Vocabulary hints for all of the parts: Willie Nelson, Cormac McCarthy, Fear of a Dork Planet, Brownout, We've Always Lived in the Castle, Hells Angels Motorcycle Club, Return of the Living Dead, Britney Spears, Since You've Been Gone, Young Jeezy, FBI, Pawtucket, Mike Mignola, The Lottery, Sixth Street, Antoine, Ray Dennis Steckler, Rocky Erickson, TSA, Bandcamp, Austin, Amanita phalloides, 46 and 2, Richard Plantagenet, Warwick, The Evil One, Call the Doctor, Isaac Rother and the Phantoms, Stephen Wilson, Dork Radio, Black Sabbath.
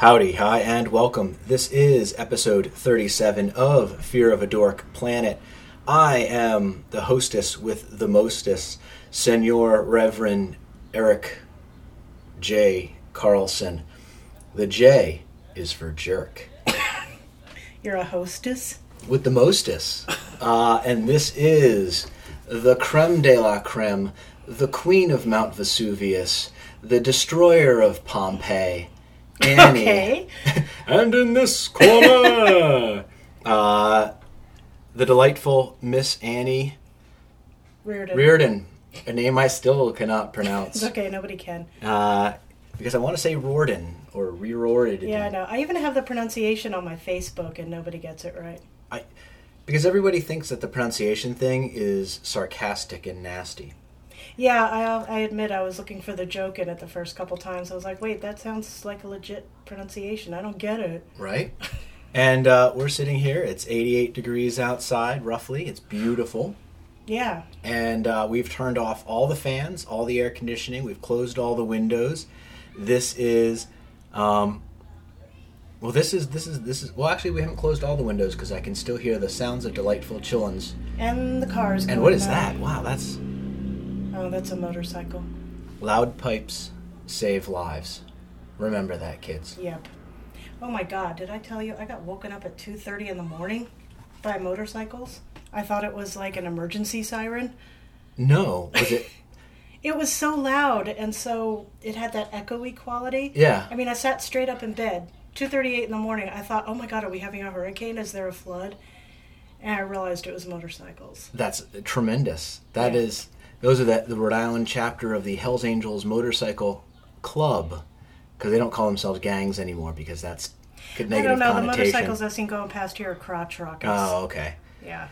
Howdy, hi, and welcome. This is episode 37 of Fear of a Dork Planet. I am the hostess with the mostess, Senor Reverend Eric J. Carlson. The J is for jerk. You're a hostess? With the mostess. And this is the creme de la creme, the queen of Mount Vesuvius, the destroyer of Pompeii, Annie. Okay. And in this corner, the delightful Miss Annie Reardon, a name I still cannot pronounce. It's okay, nobody can. Because I want to say Reardon or Reardon. Yeah, I know. I even have the pronunciation on my Facebook, and nobody gets it right. Because everybody thinks that the pronunciation thing is sarcastic and nasty. Yeah, I admit I was looking for the joke in it the first couple times. I was like, wait, that sounds like a legit pronunciation. I don't get it. Right? And we're sitting here. It's 88 degrees outside, roughly. It's beautiful. Yeah. And we've turned off all the fans, all the air conditioning. We've closed all the windows. This is... Well, actually, we haven't closed all the windows because I can still hear the sounds of delightful chillins. And the cars going by. And what is that? Wow, that's... Oh, that's a motorcycle. Loud pipes save lives. Remember that, kids. Yep. Oh my God, did I tell you? I got woken up at 2:30 in the morning by motorcycles. I thought it was like an emergency siren. No, was it? It was so loud, and so it had that echoey quality. Yeah. I mean, I sat straight up in bed. 2:38 in the morning, I thought, oh my God, are we having a hurricane? Is there a flood? And I realized it was motorcycles. That's tremendous. That is... Those are the Rhode Island chapter of the Hells Angels Motorcycle Club, because they don't call themselves gangs anymore, because that's negative connotation. I don't know, the motorcycles I've seen going past here are crotch rockets. Oh, okay. Yeah.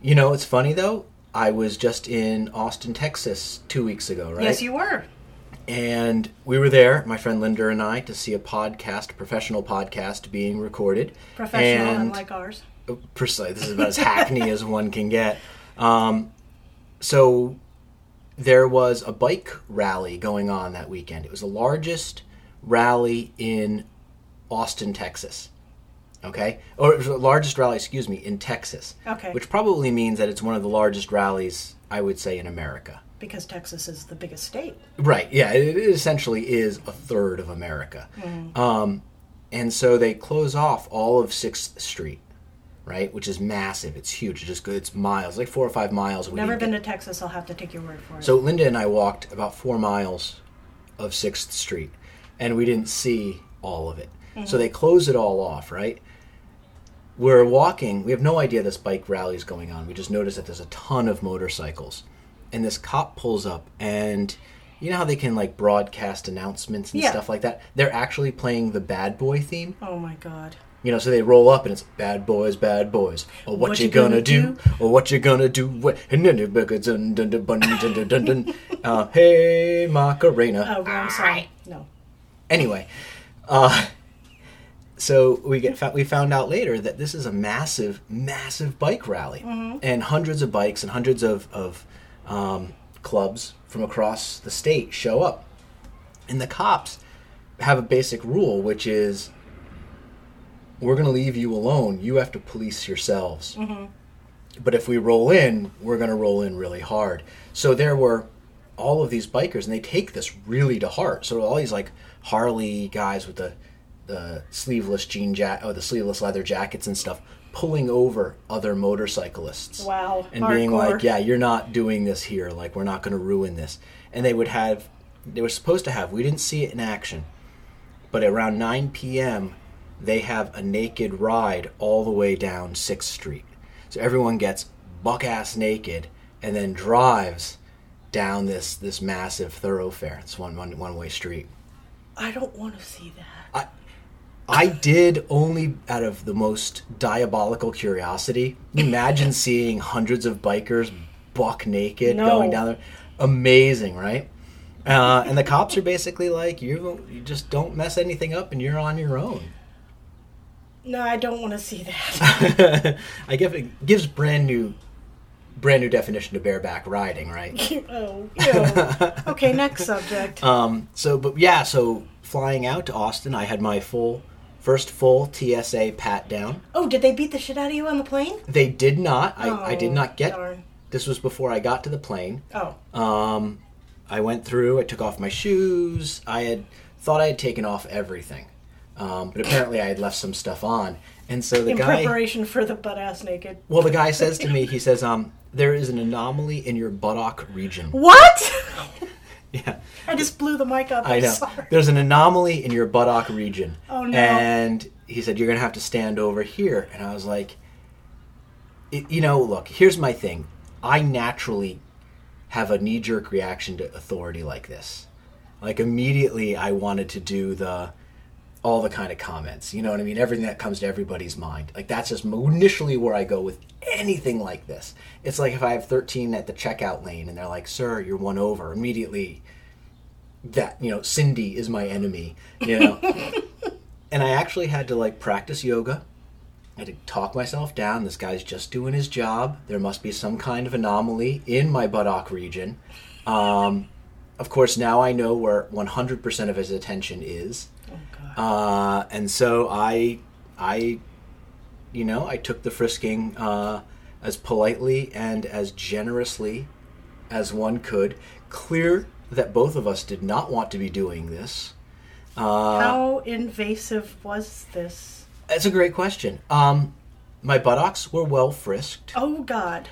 You know, it's funny, though. I was just in Austin, Texas 2 weeks ago, right? Yes, you were. And we were there, my friend Linda and I, to see a podcast, professional podcast, being recorded. Professional, unlike ours. Precisely. This is about as hackney as one can get. So there was a bike rally going on that weekend. It was the largest rally in Austin, Texas. Okay? Or it was the largest rally, excuse me, in Texas. Okay. Which probably means that it's one of the largest rallies, I would say, in America. Because Texas is the biggest state. Right. Yeah. It essentially is a third of America. Mm. And so they close off all of 6th Street. Right, which is massive. It's huge. It's just good. It's miles, like 4 or 5 miles. Never been to Texas. I'll have to take your word for it. So Linda and I walked about 4 miles of 6th Street, and we didn't see all of it. Mm-hmm. So they close it all off, right? We're walking. We have no idea this bike rally is going on. We just noticed that there's a ton of motorcycles. And this cop pulls up, and you know how they can, like, broadcast announcements and stuff like that? They're actually playing the Bad Boy theme. Oh, my God. You know, so they roll up and it's bad boys, bad boys. Or what you gonna do? Or what you gonna do? Hey, Macarena. Oh, I'm sorry. No. Anyway, so we found out later that this is a massive, massive bike rally, mm-hmm. and hundreds of bikes and hundreds of clubs from across the state show up, and the cops have a basic rule, which is, we're going to leave you alone. You have to police yourselves. Mm-hmm. But if we roll in, we're going to roll in really hard. So there were all of these bikers, and they take this really to heart. So all these, like, Harley guys with the sleeveless the sleeveless leather jackets and stuff, pulling over other motorcyclists. Wow. And hardcore. Being like, yeah, you're not doing this here. Like, we're not going to ruin this. And they were supposed to have, we didn't see it in action, but around 9 p.m., they have a naked ride all the way down 6th Street. So everyone gets buck-ass naked and then drives down this massive thoroughfare. It's one-way street. I don't want to see that. I did, only out of the most diabolical curiosity. Imagine seeing hundreds of bikers buck naked going down there. Amazing, right? And the cops are basically like, you just don't mess anything up and you're on your own. No, I don't want to see that. I guess it gives brand new brand new definition to bareback riding, right? Oh, ew. Okay, next subject. So flying out to Austin, I had my first full TSA pat down. Oh, did they beat the shit out of you on the plane? They did not. I did not get. Darn. This was before I got to the plane. Oh. I went through. I took off my shoes. I had thought I had taken off everything, but apparently I had left some stuff on. And so the guy, in preparation for the butt-ass naked. Well, the guy says to me, he says, there is an anomaly in your buttock region. What? Yeah. I just blew the mic up. I know. Sorry. There's an anomaly in your buttock region. Oh, no. And he said, you're going to have to stand over here. And I was like, look, here's my thing. I naturally have a knee-jerk reaction to authority like this. Like, immediately I wanted to do all the kind of comments, you know what I mean? Everything that comes to everybody's mind. Like, that's just initially where I go with anything like this. It's like if I have 13 at the checkout lane and they're like, sir, you're one over. Immediately, that, Cindy is my enemy, And I actually had to, practice yoga. I had to talk myself down. This guy's just doing his job. There must be some kind of anomaly in my buttock region. Of course, now I know where 100% of his attention is. And so I took the frisking as politely and as generously as one could. Clear that both of us did not want to be doing this. How invasive was this? That's a great question. My buttocks were well frisked. Oh, God.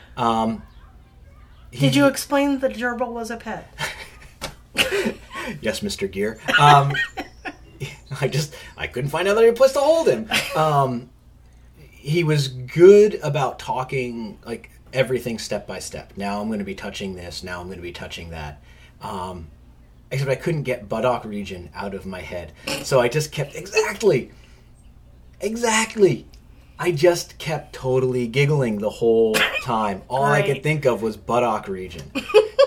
Did you explain that gerbil was a pet? Yes, Mr. Gear. I couldn't find another place to hold him. He was good about talking, everything step by step. Now I'm going to be touching this. Now I'm going to be touching that. Except I couldn't get buttock region out of my head. So I just kept, exactly. I just kept totally giggling the whole time. All I could think of was buttock region.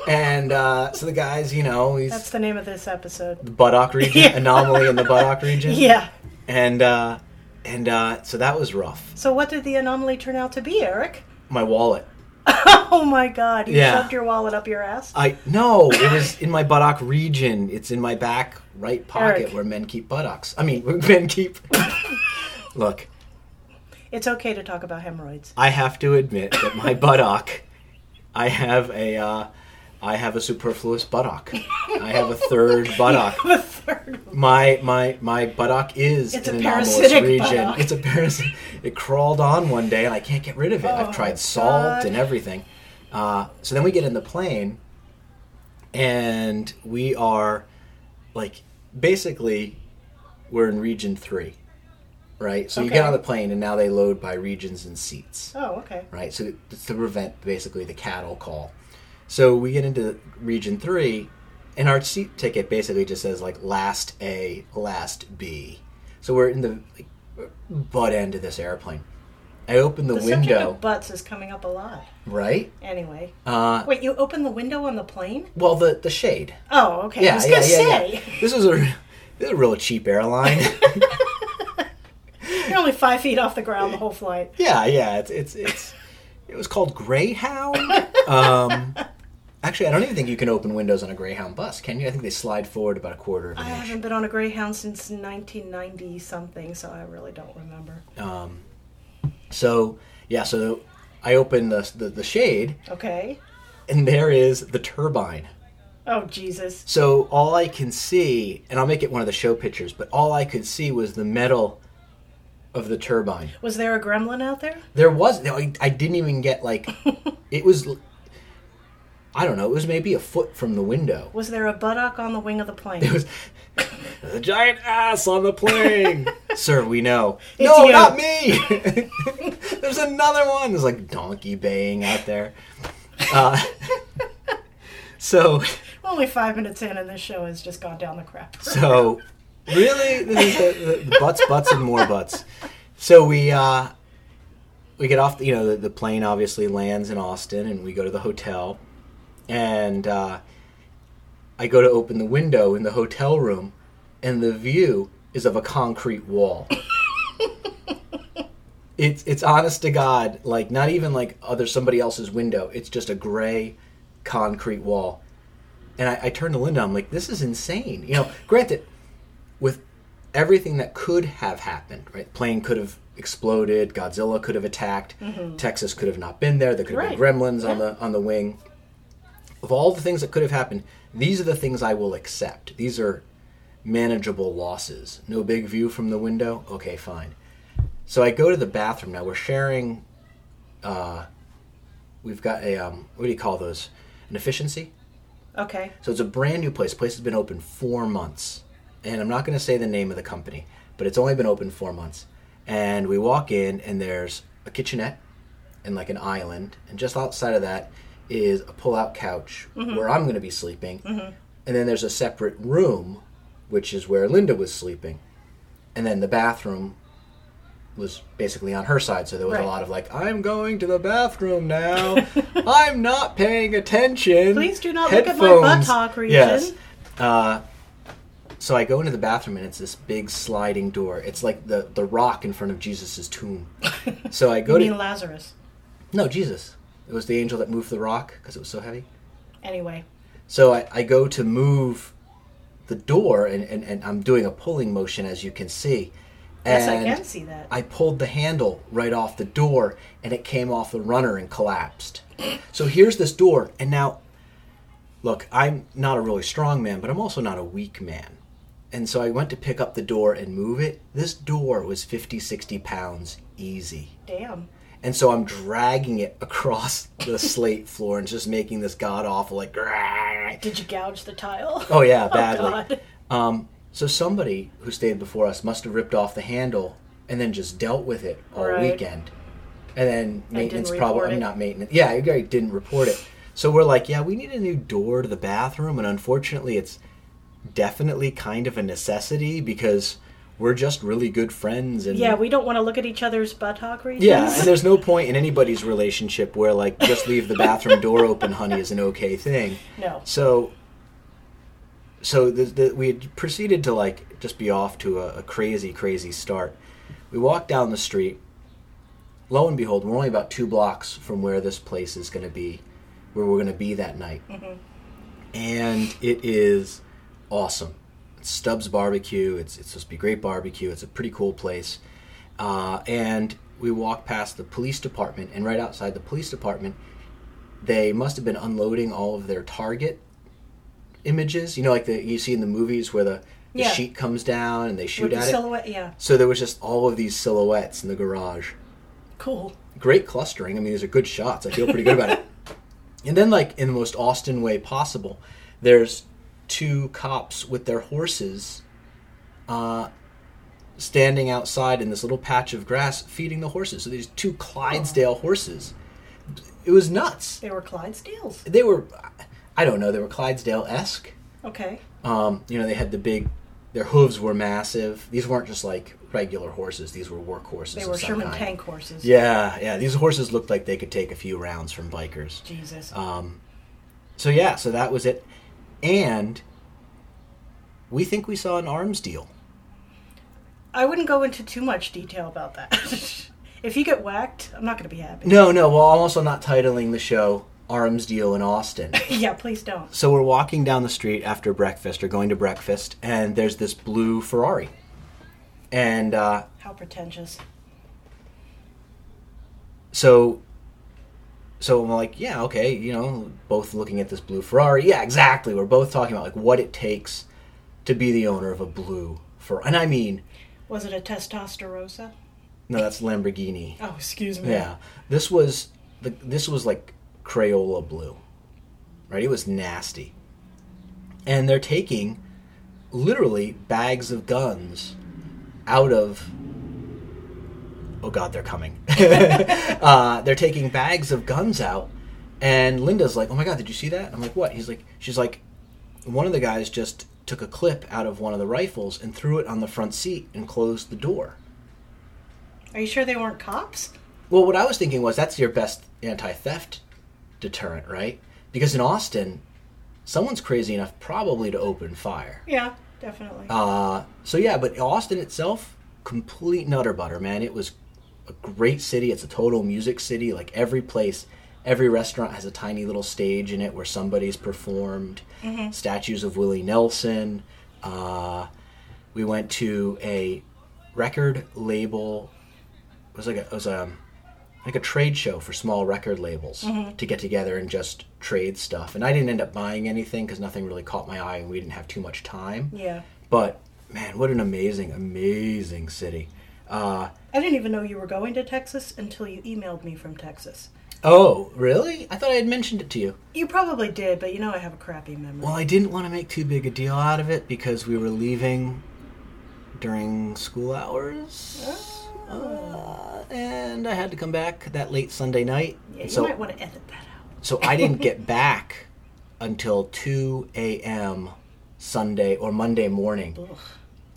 And so the guys, that's the name of this episode. The buttock region, yeah. Anomaly in the buttock region. Yeah. And so that was rough. So what did the anomaly turn out to be, Eric? My wallet. Oh my God! You shoved your wallet up your ass? No, it was in my buttock region. It's in my back right pocket, Eric. Where men keep buttocks. Look. It's okay to talk about hemorrhoids. I have to admit that my buttock, I have a superfluous buttock. I have a third buttock. You have a third one. My buttock is an anomalous region. Buttock. It's a parasitic. It crawled on one day, and I can't get rid of it. Oh, I've tried salt and everything. So then we get in the plane, and we are, basically, we're in region 3, right? So you get on the plane, and now they load by regions and seats. Oh, okay. Right? So it's to prevent, basically, the cattle call. So we get into region 3, and our seat ticket basically just says, last A, last B. So we're in the butt end of this airplane. I open the window. The subject of butts is coming up a lot. Right? Anyway. Wait, you open the window on the plane? Well, the shade. Oh, okay. Yeah, I was going to say. Yeah. This is a real cheap airline. You're only 5 feet off the ground the whole flight. Yeah. It was called Greyhound. Actually, I don't even think you can open windows on a Greyhound bus, can you? I think they slide forward about a quarter of an inch. I haven't been on a Greyhound since 1990-something, so I really don't remember. So I open the shade. Okay. And there is the turbine. Oh, Jesus. So all I can see, and I'll make it one of the show pictures, but all I could see was the metal of the turbine. Was there a gremlin out there? There was. No, I didn't even get, it was... I don't know. It was maybe a foot from the window. Was there a buttock on the wing of the plane? There was a giant ass on the plane. Sir, we know. It's no, you. Not me. There's another one. There's donkey baying out there. So only 5 minutes in, and this show has just gone down the crap. So really, this is the butts, and more butts. So we get off. The plane obviously lands in Austin, and we go to the hotel. And I go to open the window in the hotel room, and the view is of a concrete wall. It's honest to God, like not even like there's somebody else's window. It's just a gray concrete wall. And I turned to Linda. I'm like, this is insane. You know, granted, with everything that could have happened, right? Plane could have exploded. Godzilla could have attacked. Mm-hmm. Texas could have not been there. There could have been gremlins on the wing. Of all the things that could have happened, these are the things I will accept. These are manageable losses. No big view from the window. Okay, fine. So I go to the bathroom. Now we're sharing. We've got a what do you call those? An efficiency. Okay. So it's a brand new place. The place has been open 4 months, and I'm not going to say the name of the company, but it's only been open 4 months. And we walk in, and there's a kitchenette, and like an island, and just outside of that is a pull-out couch mm-hmm. where I'm going to be sleeping, mm-hmm. and then there's a separate room, which is where Linda was sleeping, and then the bathroom was basically on her side, so there was a lot of like, I'm going to the bathroom now, I'm not paying attention, please do not look at my buttock region. Yes. So I go into the bathroom, and it's this big sliding door. It's like the rock in front of Jesus' tomb. So I go to... You mean Lazarus? No, Jesus. It was the angel that moved the rock because it was so heavy. Anyway. So I go to move the door, and I'm doing a pulling motion, as you can see. And yes, I can see that. I pulled the handle right off the door, and it came off the runner and collapsed. So here's this door, and now, look, I'm not a really strong man, but I'm also not a weak man. And so I went to pick up the door and move it. This door was 50, 60 pounds easy. Damn. And so I'm dragging it across the slate floor and just making this god-awful, like... Did you gouge the tile? Oh, yeah, badly. Oh, so somebody who stayed before us must have ripped off the handle and then just dealt with it all weekend. And then maintenance probably... not maintenance. Yeah, I didn't report it. So we're like, yeah, we need a new door to the bathroom, and unfortunately it's... definitely kind of a necessity because we're just really good friends, and we don't want to look at each other's buttock regions. And there's no point in anybody's relationship where like just leave the bathroom door open, honey, is an okay thing. No. So we had proceeded to like just be off to a crazy start. We walked down the street. Lo and behold, we're only about 2 blocks from where this place is going to be, where we're going to be that night, mm-hmm. and it is. Awesome. It's Stubbs BBQ. It's supposed to be great barbecue. It's a pretty cool place. And we walked past the police department, and right outside the police department, they must have been unloading all of their target images. You know, like you see in the movies where the sheet comes down and they shoot at it. Silhouette, yeah. So there was just all of these silhouettes in the garage. Cool. Great clustering. I mean, these are good shots. I feel pretty good about it. And then, like, in the most Austin way possible, there's 2 cops with their horses standing outside in this little patch of grass feeding the horses. So these 2 Clydesdale horses. It was nuts. They were Clydesdales? They were, I don't know, they were Clydesdale-esque. Okay. You know, they had their hooves were massive. These weren't just like regular horses. These were workhorses. They were Sherman tank horses. Yeah. These horses looked like they could take a few rounds from bikers. Jesus. So that was it. And we think we saw an arms deal. I wouldn't go into too much detail about that. If you get whacked, I'm not going to be happy. No. Well, I'm also not titling the show Arms Deal in Austin. Yeah, please don't. So we're walking down the street after breakfast, or going to breakfast, and there's this blue Ferrari. And how pretentious. So I'm like, yeah, okay, you know, both looking at this blue Ferrari. Yeah, exactly. We're both talking about, like, what it takes to be the owner of a blue Ferrari. And I mean... Was it a Testarossa? No, that's Lamborghini. Oh, excuse me. Yeah. This was like Crayola blue, right? It was nasty. And they're taking, literally, bags of guns out of... Oh, God, they're coming. They're taking bags of guns out. And Linda's like, oh, my God, did you see that? I'm like, what? She's like, one of the guys just took a clip out of one of the rifles and threw it on the front seat and closed the door. Are you sure they weren't cops? Well, what I was thinking was that's your best anti-theft deterrent, right? Because in Austin, someone's crazy enough probably to open fire. Yeah, definitely. But Austin itself, complete nutter butter, man. It was a great city. It's a total music city. Like every place, every restaurant has a tiny little stage in it where somebody's performed. Mm-hmm. Statues of Willie Nelson. We went to a record label. It was like a trade show for small record labels mm-hmm. to get together and just trade stuff. And I didn't end up buying anything because nothing really caught my eye and we didn't have too much time. Yeah. But, man, what an amazing, amazing city. I didn't even know you were going to Texas until you emailed me from Texas. Oh, really? I thought I had mentioned it to you. You probably did, but you know I have a crappy memory. Well, I didn't want to make too big a deal out of it because we were leaving during school hours. And I had to come back that late Sunday night. Yeah, you might want to edit that out. So I didn't get back until 2 a.m. Sunday or Monday morning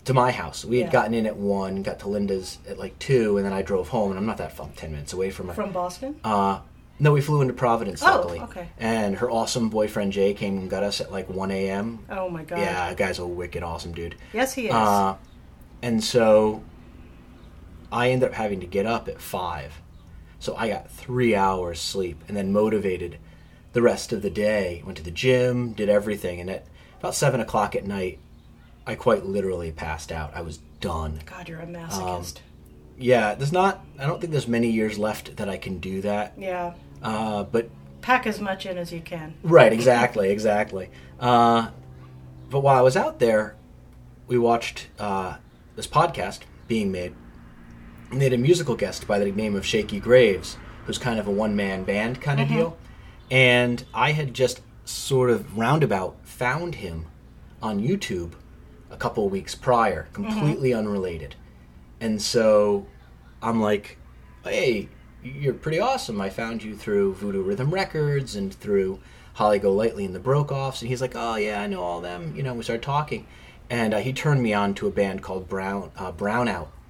to my house. We had gotten in at 1, got to Linda's at like 2, and then I drove home, and I'm not that far, 10 minutes away from her. From Boston? No, we flew into Providence, luckily. Oh, okay. And her awesome boyfriend, Jay, came and got us at like 1 a.m. Oh, my God. Yeah, the guy's a wicked awesome dude. Yes, he is. And so I ended up having to get up at 5. So I got 3 hours sleep and then motivated the rest of the day. Went to the gym, did everything. And at about 7 o'clock at night, I quite literally passed out. I was done. God, you're a masochist. I don't think there's many years left that I can do that. Yeah. But pack as much in as you can. Right, exactly. But while I was out there, we watched this podcast, Being Made. And they had a musical guest by the name of Shaky Graves, who's kind of a one-man band kind of mm-hmm. deal. And I had just sort of roundabout found him on YouTube a couple weeks prior, completely mm-hmm. unrelated. And so I'm like, hey, you're pretty awesome. I found you through Voodoo Rhythm Records and through Holly Golightly and the Broke-Offs. And he's like, oh, yeah, I know all them. You know, we started talking. And he turned me on to a band called Brownout.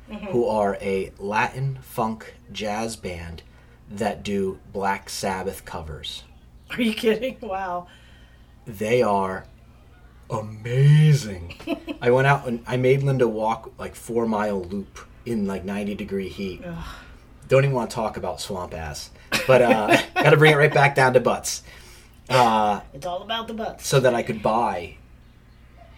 Mm-hmm. Who are a Latin funk jazz band that do Black Sabbath covers. Are you kidding? Wow. They are amazing. I went out and I made Linda walk like 4-mile loop in like 90-degree heat. Ugh. Don't even want to talk about swamp ass. But got to bring it right back down to butts. It's all about the butts. So that I could buy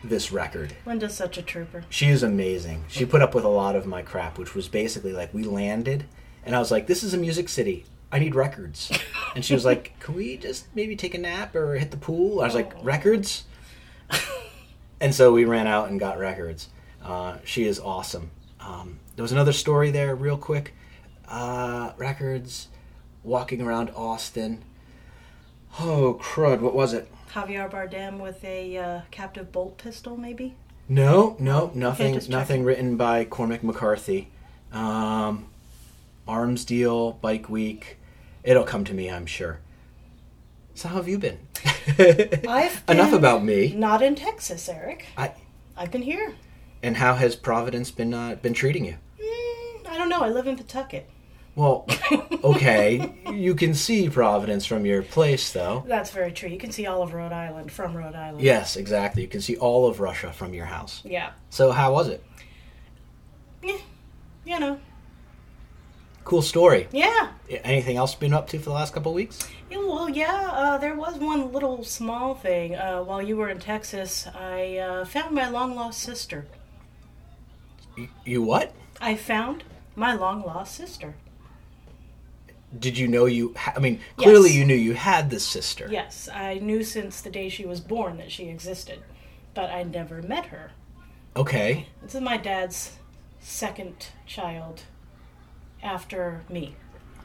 this record. Linda's such a trooper. She is amazing. She put up with a lot of my crap, which was basically like we landed and I was like, this is a music city. I need records. And she was like, can we just maybe take a nap or hit the pool? I was like, records? And so we ran out and got records. She is awesome. There was another story there real quick. Records, walking around Austin. Oh, crud. What was it? Javier Bardem with a captive bolt pistol, maybe? No, nothing written by Cormac McCarthy. Arms deal, bike week. It'll come to me, I'm sure. So how have you been? I've been... Enough about me. Not in Texas, Eric. I've been here. And how has Providence been treating you? I don't know. I live in Pawtucket. Well, okay, you can see Providence from your place, though. That's very true. You can see all of Rhode Island from Rhode Island. Yes, exactly. You can see all of Russia from your house. Yeah. So how was it? Yeah, you know. Cool story. Yeah. Anything else been up to for the last couple of weeks? Yeah, well, there was one little small thing. While you were in Texas, I found my long-lost sister. You what? I found my long-lost sister. Did you know clearly you knew you had this sister. Yes, I knew since the day she was born that she existed, but I never met her. Okay. This is my dad's second child after me.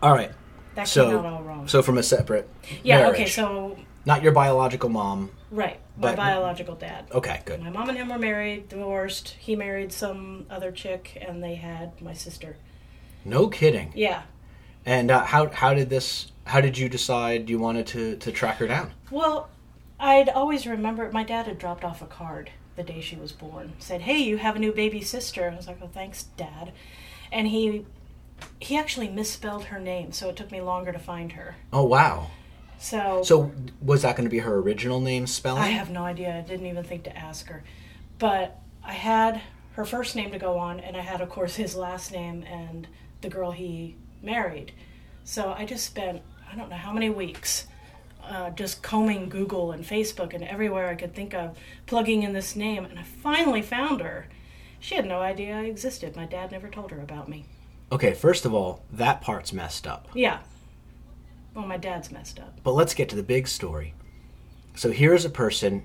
All right. That came out all wrong. So from a separate marriage. Okay, so... Not your biological mom. Right, my biological dad. Okay, good. My mom and him were married, divorced, he married some other chick, and they had my sister. No kidding. Yeah. And how did you decide you wanted to track her down? Well, I'd always remember my dad had dropped off a card the day she was born. Said, "Hey, you have a new baby sister." I was like, "Oh, thanks, Dad." And he actually misspelled her name, so it took me longer to find her. Oh, wow. So was that going to be her original name spelling? I have no idea. I didn't even think to ask her. But I had her first name to go on, and I had, of course, his last name and the girl he married. So I just spent, I don't know how many weeks, just combing Google and Facebook and everywhere I could think of, plugging in this name, and I finally found her. She had no idea I existed. My dad never told her about me. Okay, first of all, that part's messed up. Yeah. Well, my dad's messed up. But let's get to the big story. So here's a person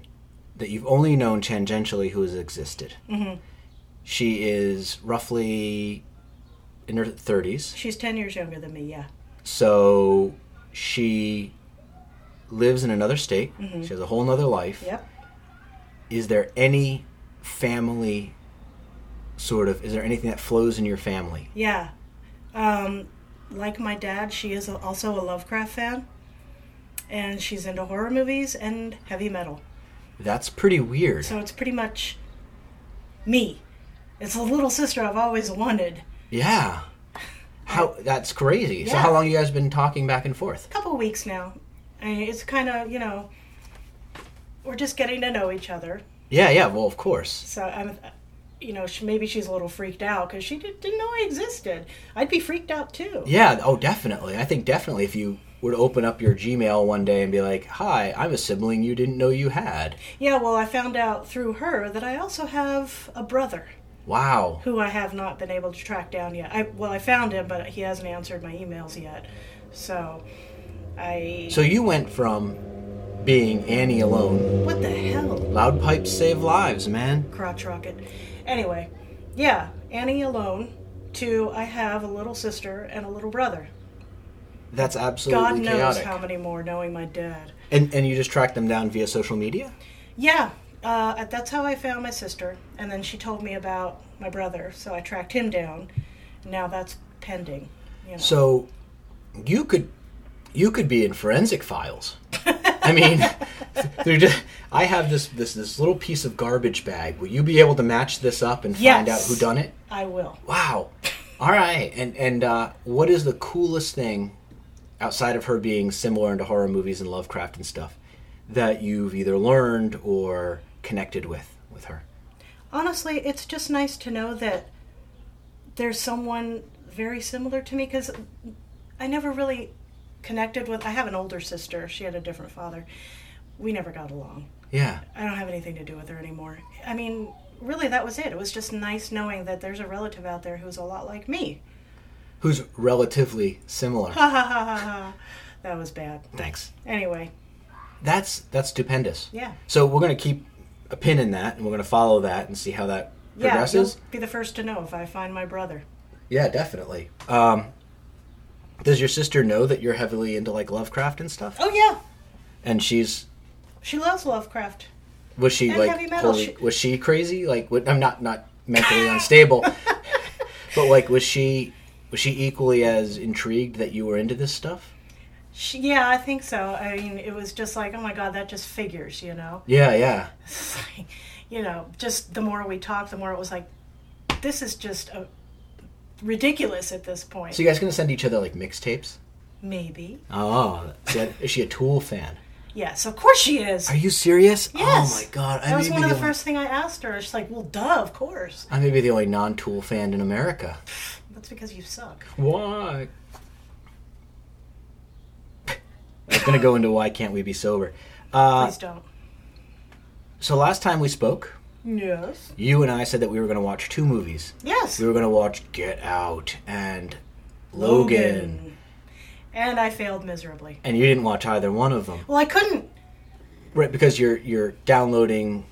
that you've only known tangentially who has existed. Mm-hmm. She is roughly in her 30s. She's 10 years younger than me, yeah. So she lives in another state. Mm-hmm. She has a whole other life. Yep. Is there any family sort of, is there anything that flows in your family? Yeah. Like my dad, she is also a Lovecraft fan. And she's into horror movies and heavy metal. That's pretty weird. So it's pretty much me. It's a little sister I've always wanted. Yeah. That's crazy. Yeah. So how long have you guys been talking back and forth? A couple of weeks now. I mean, it's kind of, you know, we're just getting to know each other. Yeah, well, of course. So, maybe she's a little freaked out because she didn't know I existed. I'd be freaked out, too. Yeah, oh, definitely. I think definitely if you were to open up your Gmail one day and be like, hi, I'm a sibling you didn't know you had. Yeah, well, I found out through her that I also have a brother. Wow. Who I have not been able to track down yet. I found him, but he hasn't answered my emails yet. So you went from being Annie alone. What the hell? Loud pipes save lives, man. Crotch rocket. Anyway, yeah, Annie alone to I have a little sister and a little brother. That's absolutely chaotic. God knows how many more, knowing my dad. And you just tracked them down via social media? Yeah. That's how I found my sister, and then she told me about my brother, so I tracked him down. Now that's pending. You know. So you could be in forensic files. I mean, I have this little piece of garbage bag. Will you be able to match this up and find out who done it? I will. Wow. All right. And what is the coolest thing, outside of her being similar into horror movies and Lovecraft and stuff, that you've either learned or connected with her? Honestly, it's just nice to know that there's someone very similar to me, because I never really connected with... I have an older sister. She had a different father. We never got along. Yeah. I don't have anything to do with her anymore. I mean, really, that was it. It was just nice knowing that there's a relative out there who's a lot like me. Who's relatively similar. Ha ha ha ha ha. That was bad. Thanks. Anyway... That's stupendous. Yeah. So we're going to keep a pin in that, and we're going to follow that and see how that progresses. Yeah, you'll be the first to know if I find my brother. Yeah, definitely. Does your sister know that you're heavily into, like, Lovecraft and stuff? Oh, yeah. And she loves Lovecraft. Was she, and like, heavy metal. Was she crazy? Like, I'm not mentally unstable, but, like, was she equally as intrigued that you were into this stuff? Yeah, I think so. I mean, it was just like, oh my God, that just figures, you know? Yeah. Like, you know, just the more we talked, the more it was like, this is just ridiculous at this point. So you guys going to send each other, like, mixtapes? Maybe. Oh, is she a Tool fan? Yes, of course she is. Are you serious? Yes. Oh my God. That was one of the first thing I asked her. She's like, well, duh, of course. I may be the only non-Tool fan in America. That's because you suck. Why? I was going to go into why can't we be sober. Please don't. So last time we spoke, yes, you and I said that we were going to watch two movies. Yes. We were going to watch Get Out and Logan. And I failed miserably. And you didn't watch either one of them. Well, I couldn't. Right, because your downloading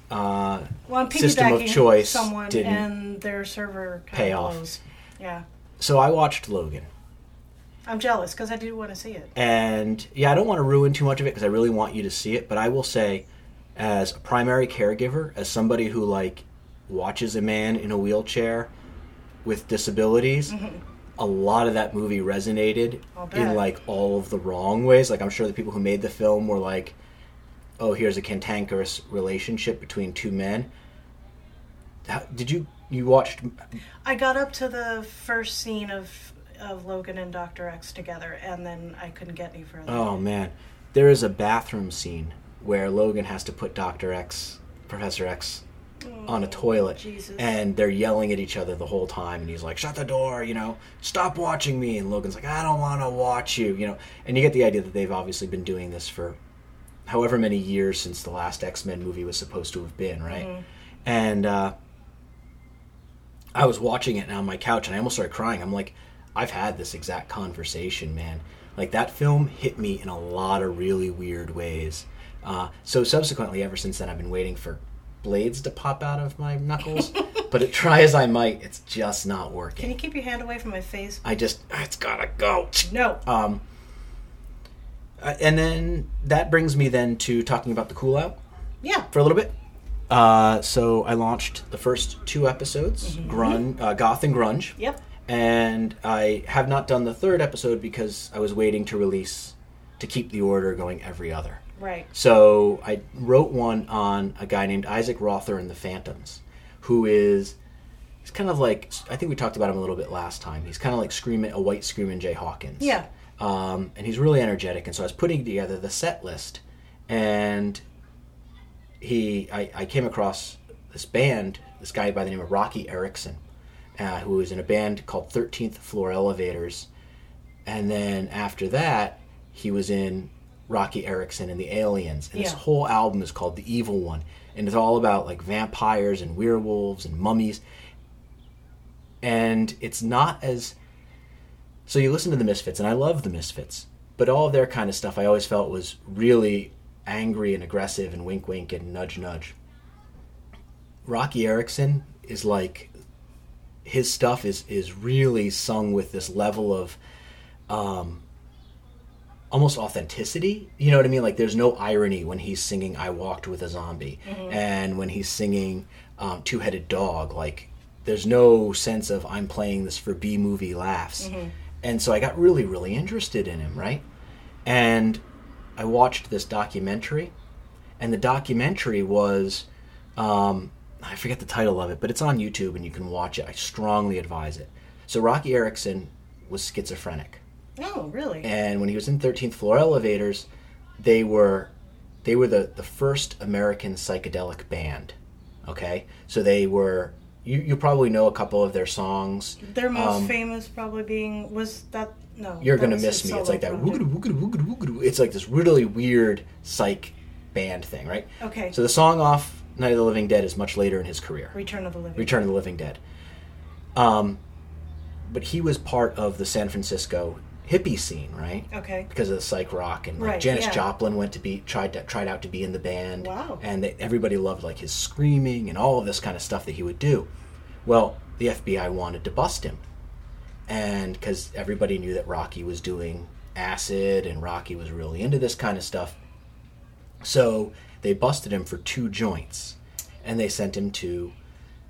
system of choice someone didn't and their server pay off. Yeah. So I watched Logan. I'm jealous, because I do want to see it. And, yeah, I don't want to ruin too much of it, because I really want you to see it, but I will say, as a primary caregiver, as somebody who, like, watches a man in a wheelchair with disabilities, mm-hmm. a lot of that movie resonated in, like, all of the wrong ways. Like, I'm sure the people who made the film were like, oh, here's a cantankerous relationship between two men. You watched... I got up to the first scene of Logan and Dr. X together, and then I couldn't get any further. Oh, man. There is a bathroom scene where Logan has to put Dr. X, Professor X, on a toilet. Jesus. And they're yelling at each other the whole time, and he's like, shut the door, you know, stop watching me, and Logan's like, I don't want to watch you, you know. And you get the idea that they've obviously been doing this for however many years since the last X-Men movie was supposed to have been, right? Mm-hmm. And I was watching it now on my couch, and I almost started crying. I'm like, I've had this exact conversation, man. Like, that film hit me in a lot of really weird ways. So subsequently, ever since then, I've been waiting for blades to pop out of my knuckles, but it try as I might, it's just not working. Can you keep your hand away from my face? It's gotta go. No. And then that brings me then to talking about the Cool Out. Yeah. For a little bit. So I launched the first two episodes, mm-hmm. Goth and Grunge. Yep. And I have not done the third episode because I was waiting to release to keep the order going every other. Right. So I wrote one on a guy named Isaac Rother and the Phantoms, who is, he's kind of like, I think we talked about him a little bit last time. He's kind of like a white Screamin' Jay Hawkins. Yeah. And he's really energetic. And so I was putting together the set list, and I came across this band, this guy by the name of Rocky Erickson, who was in a band called 13th Floor Elevators. And then after that, he was in Rocky Erickson and the Aliens, and yeah. This whole album is called The Evil One, and it's all about like vampires and werewolves and mummies, and it's not as, so you listen to The Misfits, and I love The Misfits, but all of their kind of stuff I always felt was really angry and aggressive and wink wink and nudge nudge. Rocky Erickson is like, his stuff is really sung with this level of almost authenticity, you know what I mean? Like, there's no irony when he's singing I Walked With a Zombie, mm-hmm. and when he's singing Two-Headed Dog, like, there's no sense of I'm playing this for B-movie laughs. Mm-hmm. And so I got really, really interested in him, right? And I watched this documentary, and the documentary was, I forget the title of it, but it's on YouTube and you can watch it. I strongly advise it. So Rocky Erickson was schizophrenic. Oh, really? And when he was in 13th Floor Elevators, they were the first American psychedelic band, okay? So they were... You probably know a couple of their songs. Their most famous probably being... Was that... No. You're Going to Miss Me. It's like that... It's like this really weird psych band thing, right? Okay. So the song off Night of the Living Dead is much later in his career. Return of the Living Dead. But he was part of the San Francisco... hippie scene, right? Okay. Because of the psych rock, and like, right, Janis Joplin tried out to be in the band. Wow. And everybody loved like his screaming and all of this kind of stuff that he would do. Well, the FBI wanted to bust him, and because everybody knew that Rocky was doing acid and Rocky was really into this kind of stuff, so they busted him for 2 joints, and they sent him to,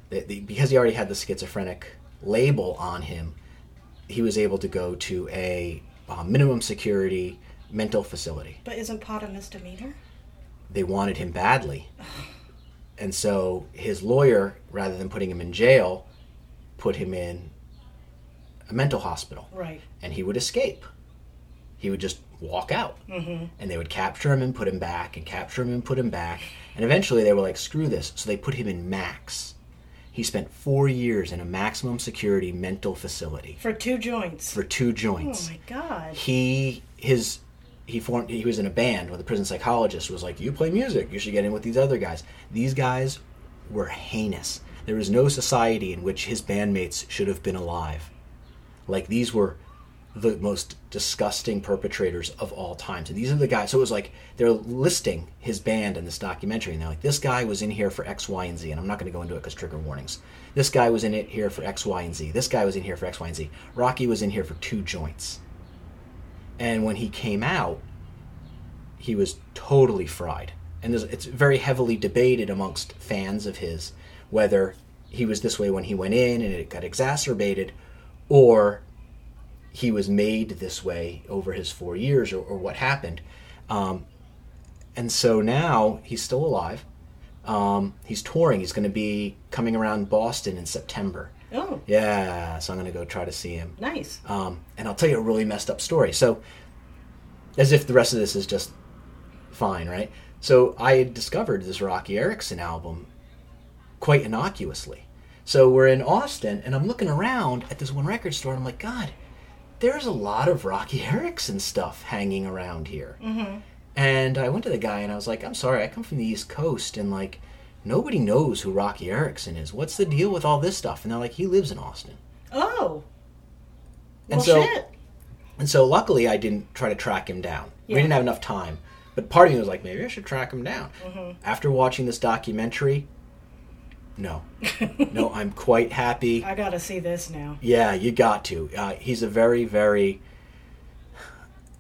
because he already had the schizophrenic label on him. He was able to go to a minimum security mental facility. But isn't pot a misdemeanor? They wanted him badly. And so his lawyer, rather than putting him in jail, put him in a mental hospital. Right. And he would escape. He would just walk out. Mm-hmm. And they would capture him and put him back, and capture him and put him back. And eventually they were like, screw this. So they put him in Max. He spent 4 years in a maximum security mental facility. For 2 joints. Oh, my God. He was in a band where the prison psychologist was like, you play music, you should get in with these other guys. These guys were heinous. There was no society in which his bandmates should have been alive. Like, these were the most disgusting perpetrators of all time. So these are the guys. So it was like they're listing his band in this documentary, and they're like, this guy was in here for X, Y, and Z, and I'm not going to go into it because trigger warnings. This guy was in it here for X, Y, and Z. This guy was in here for X, Y, and Z. Rocky was in here for 2 joints. And when he came out, he was totally fried. And it's very heavily debated amongst fans of his whether he was this way when he went in and it got exacerbated, or he was made this way over his 4 years, or what happened. And so now he's still alive. He's touring. He's going to be coming around Boston in September. Oh. Yeah, so I'm going to go try to see him. Nice. And I'll tell you a really messed up story. So, as if the rest of this is just fine, right? So I had discovered this Rocky Erickson album quite innocuously. So we're in Austin, and I'm looking around at this one record store, and I'm like, God, there's a lot of Rocky Erickson stuff hanging around here. Mm-hmm. And I went to the guy, and I was like, I'm sorry, I come from the East Coast, and, like, nobody knows who Rocky Erickson is. What's the deal with all this stuff? And they're like, he lives in Austin. Oh. And well, so, shit. And so luckily I didn't try to track him down. Yeah. We didn't have enough time. But part of me was like, maybe I should track him down. Mm-hmm. After watching this documentary, no. No, I'm quite happy. I got to see this now. Yeah, you got to. He's a very, very,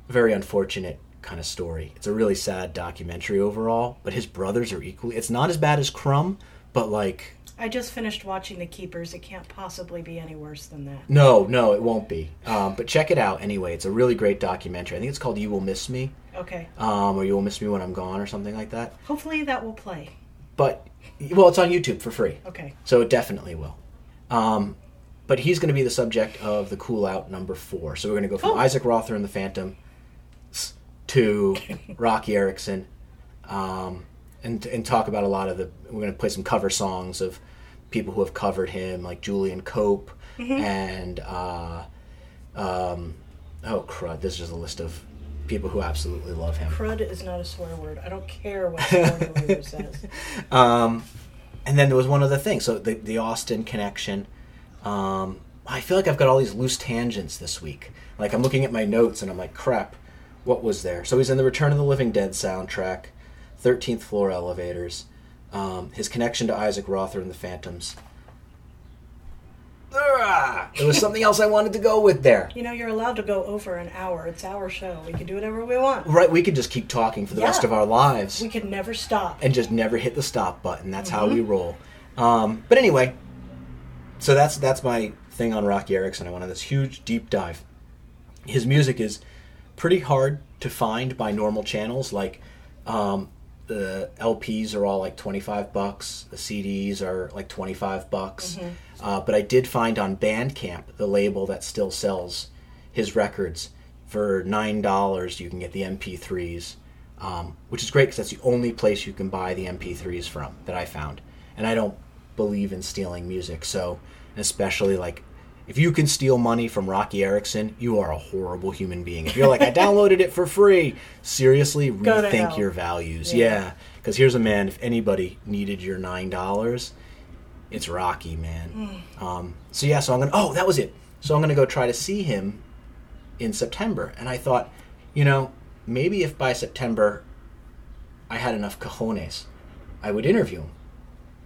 very unfortunate kind of story. It's a really sad documentary overall, but his brothers are equally... It's not as bad as Crumb, but like... I just finished watching The Keepers. It can't possibly be any worse than that. No, no, it won't be. But check it out anyway. It's a really great documentary. I think it's called You Will Miss Me. Okay. Or You Will Miss Me When I'm Gone or something like that. Hopefully that will play. But, well, it's on YouTube for free. Okay. So it definitely will. But he's going to be the subject of the Cool Out number 4. So we're going to go from Isaac Rother and the Phantoms to Rocky Erickson. And talk about a lot of the... We're going to play some cover songs of people who have covered him, like Julian Cope mm-hmm. and... oh, crud. This is just a list of people who absolutely love him. Crud is not a swear word. I don't care what swear word says. And then there was one other thing. So the Austin connection. I feel like I've got all these loose tangents this week. Like, I'm looking at my notes and I'm like, crap, what was there? So he's in the Return of the Living Dead soundtrack. 13th Floor Elevators, his connection to Isaac Rother and the Phantoms. There was something else I wanted to go with there. You know, you're allowed to go over an hour. It's our show. We can do whatever we want. Right, we could just keep talking for the rest of our lives. We could never stop. And just never hit the stop button. That's how we roll. But anyway, so that's my thing on Rocky Erickson. I went on this huge deep dive. His music is pretty hard to find by normal channels, like... the LPs are all like $25. The CDs are like $25. Mm-hmm. But I did find on Bandcamp, the label that still sells his records, for $9 you can get the MP3s, which is great because that's the only place you can buy the MP3s from that I found. And I don't believe in stealing music, so especially like if you can steal money from Rocky Erickson, you are a horrible human being. If you're like, I downloaded it for free, seriously, rethink your values. Yeah. Because here's a man, if anybody needed your $9, it's Rocky, man. So I'm going to... Oh, that was it. So I'm going to go try to see him in September. And I thought, you know, maybe if by September I had enough cojones, I would interview him.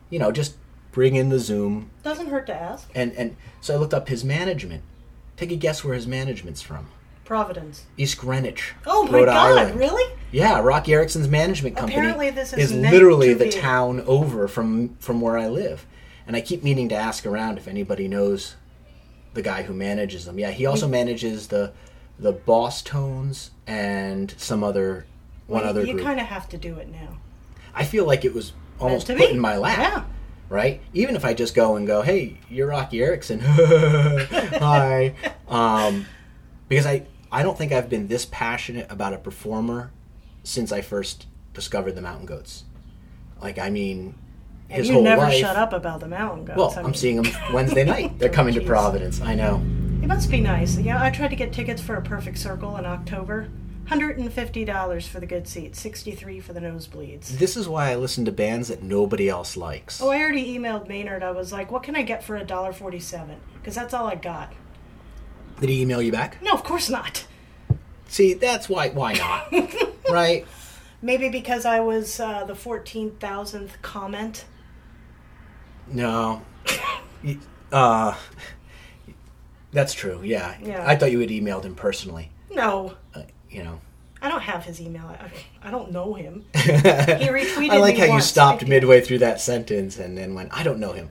You know, just... Bring in the Zoom. Doesn't hurt to ask. And so I looked up his management. Take a guess where his management's from. Providence. East Greenwich. Oh my God, really? Yeah, Rocky Erickson's management company is literally the town over from where I live. And I keep meaning to ask around if anybody knows the guy who manages them. Yeah, he also manages the Boss Tones and some other other group. You kind of have to do it now. I feel like it was almost put in my lap. Yeah. Right? Even if I just go, hey, you're Rocky Erickson. Hi. Because I don't think I've been this passionate about a performer since I first discovered the Mountain Goats. Like, I mean, his whole life. You never shut up about the Mountain Goats. Well, I'm seeing them Wednesday night. They're coming to Providence. I know. It must be nice. You know, I tried to get tickets for a Perfect Circle in October. $150 for the good seat, $63 for the nosebleeds. This is why I listen to bands that nobody else likes. Oh, I already emailed Maynard. I was like, what can I get for $1.47? Because that's all I got. Did he email you back? No, of course not. See, that's why not, right? Maybe because I was the 14,000th comment. No. That's true, yeah. I thought you had emailed him personally. No. You know, I don't have his email. I don't know him. He retweeted me. I like me how once. You stopped midway through that sentence and then went, I don't know him.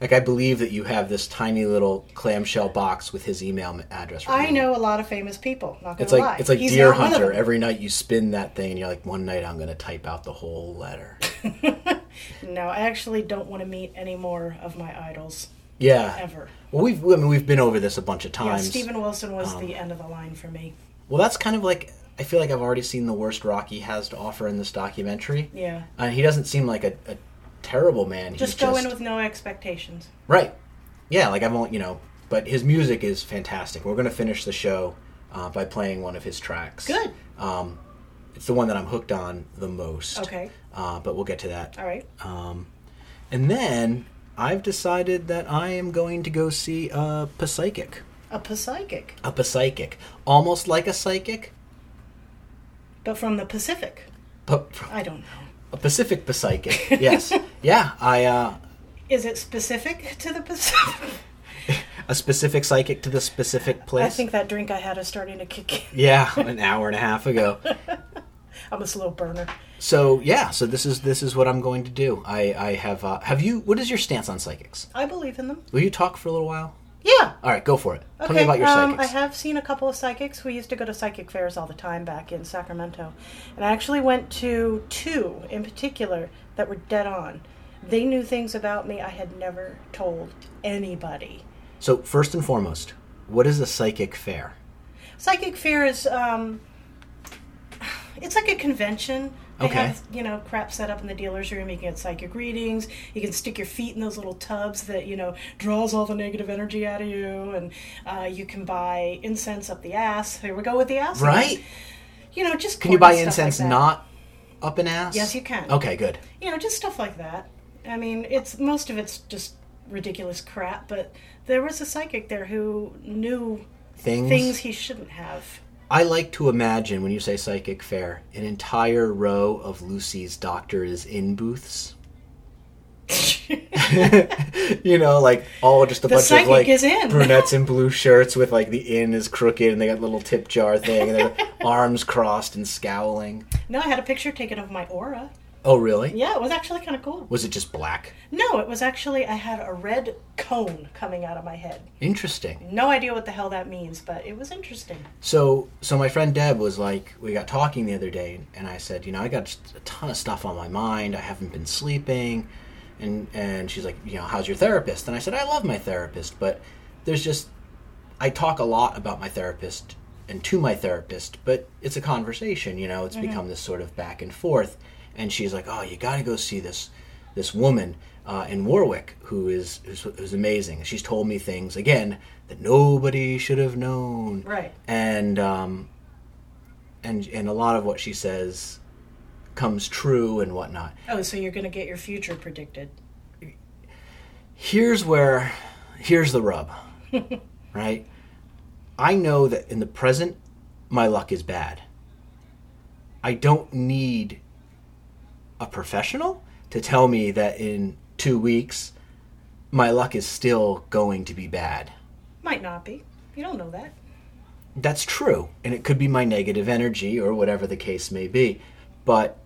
Like, I believe that you have this tiny little clamshell box with his email address. I know a lot of famous people. Not gonna lie. It's like Deer Hunter. Every night you spin that thing and you're like, one night I'm going to type out the whole letter. No, I actually don't want to meet any more of my idols. Yeah. Ever. Well, we've been over this a bunch of times. Yeah, Stephen Wilson was the end of the line for me. Well, that's kind of like, I feel like I've already seen the worst Rocky has to offer in this documentary. Yeah. He doesn't seem like a terrible, man. Just go in with no expectations. Right. Yeah, like I won't, but his music is fantastic. We're going to finish the show by playing one of his tracks. Good. It's the one that I'm hooked on the most. Okay. But we'll get to that. All right. And then I've decided that I am going to go see a psychic. A psychic. Almost like a psychic. But from the Pacific. I don't know. A Pacific psychic, yes. Yeah, Is it specific to the Pacific? A specific psychic to the specific place? I think that drink I had is starting to kick in. Yeah, an hour and a half ago. I'm a slow burner. So, yeah, this is what I'm going to do. I have... what is your stance on psychics? I believe in them. Will you talk for a little while? Yeah. All right, go for it. Okay, tell me about your psychics. I have seen a couple of psychics. We used to go to psychic fairs all the time back in Sacramento. And I actually went to two in particular that were dead on. They knew things about me I had never told anybody. So first and foremost, what is a psychic fair? Psychic fair is, it's like a convention. They have, crap set up in the dealer's room. You can get psychic readings. You can stick your feet in those little tubs that, draws all the negative energy out of you. And you can buy incense up the ass. Here we go with the ass. Right. Again. Just can you buy incense like not up an ass? Yes, you can. Okay, good. Just stuff like that. I mean, most of it's just ridiculous crap. But there was a psychic there who knew things he shouldn't have. I like to imagine, when you say psychic fair, an entire row of Lucy's Doctor is in booths. Like all just a bunch of like brunettes in blue shirts with like the in is crooked and they got a little tip jar thing and their arms crossed and scowling. No, I had a picture taken of my aura. Oh, really? Yeah, it was actually kind of cool. Was it just black? No, it was actually, I had a red cone coming out of my head. Interesting. No idea what the hell that means, but it was interesting. So my friend Deb was like, we got talking the other day, and I said, I got a ton of stuff on my mind. I haven't been sleeping. And she's like, how's your therapist? And I said, I love my therapist, but I talk a lot about my therapist and to my therapist, but it's a conversation, it's mm-hmm. become this sort of back and forth. And she's like, oh, you got to go see this woman in Warwick who's amazing. She's told me things, again, that nobody should have known. Right. And a lot of what she says comes true and whatnot. Oh, so you're going to get your future predicted. Here's the rub, right? I know that in the present, my luck is bad. I don't need a professional to tell me that in 2 weeks my luck is still going to be bad. Might not be. You don't know that. That's true. And it could be my negative energy or whatever the case may be. But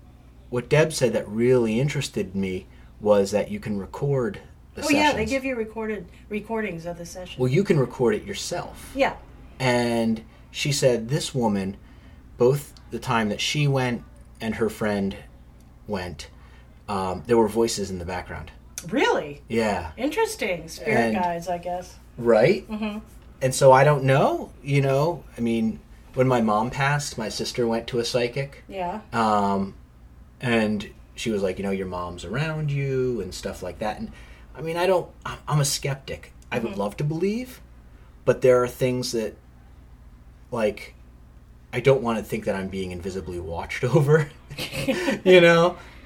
what Deb said that really interested me was that you can record the sessions. Oh yeah, they give you recorded recordings of the session. Well, you can record it yourself. Yeah. And she said this woman, both the time that she went and her friend went, there were voices in the background. Really? Yeah. Interesting. Spirit guides, I guess. Right? Mm-hmm. And so I don't know, I mean, when my mom passed, my sister went to a psychic. Yeah. And she was like, your mom's around you and stuff like that. And I mean, I'm a skeptic. I would love to believe, but there are things that, like, I don't want to think that I'm being invisibly watched over,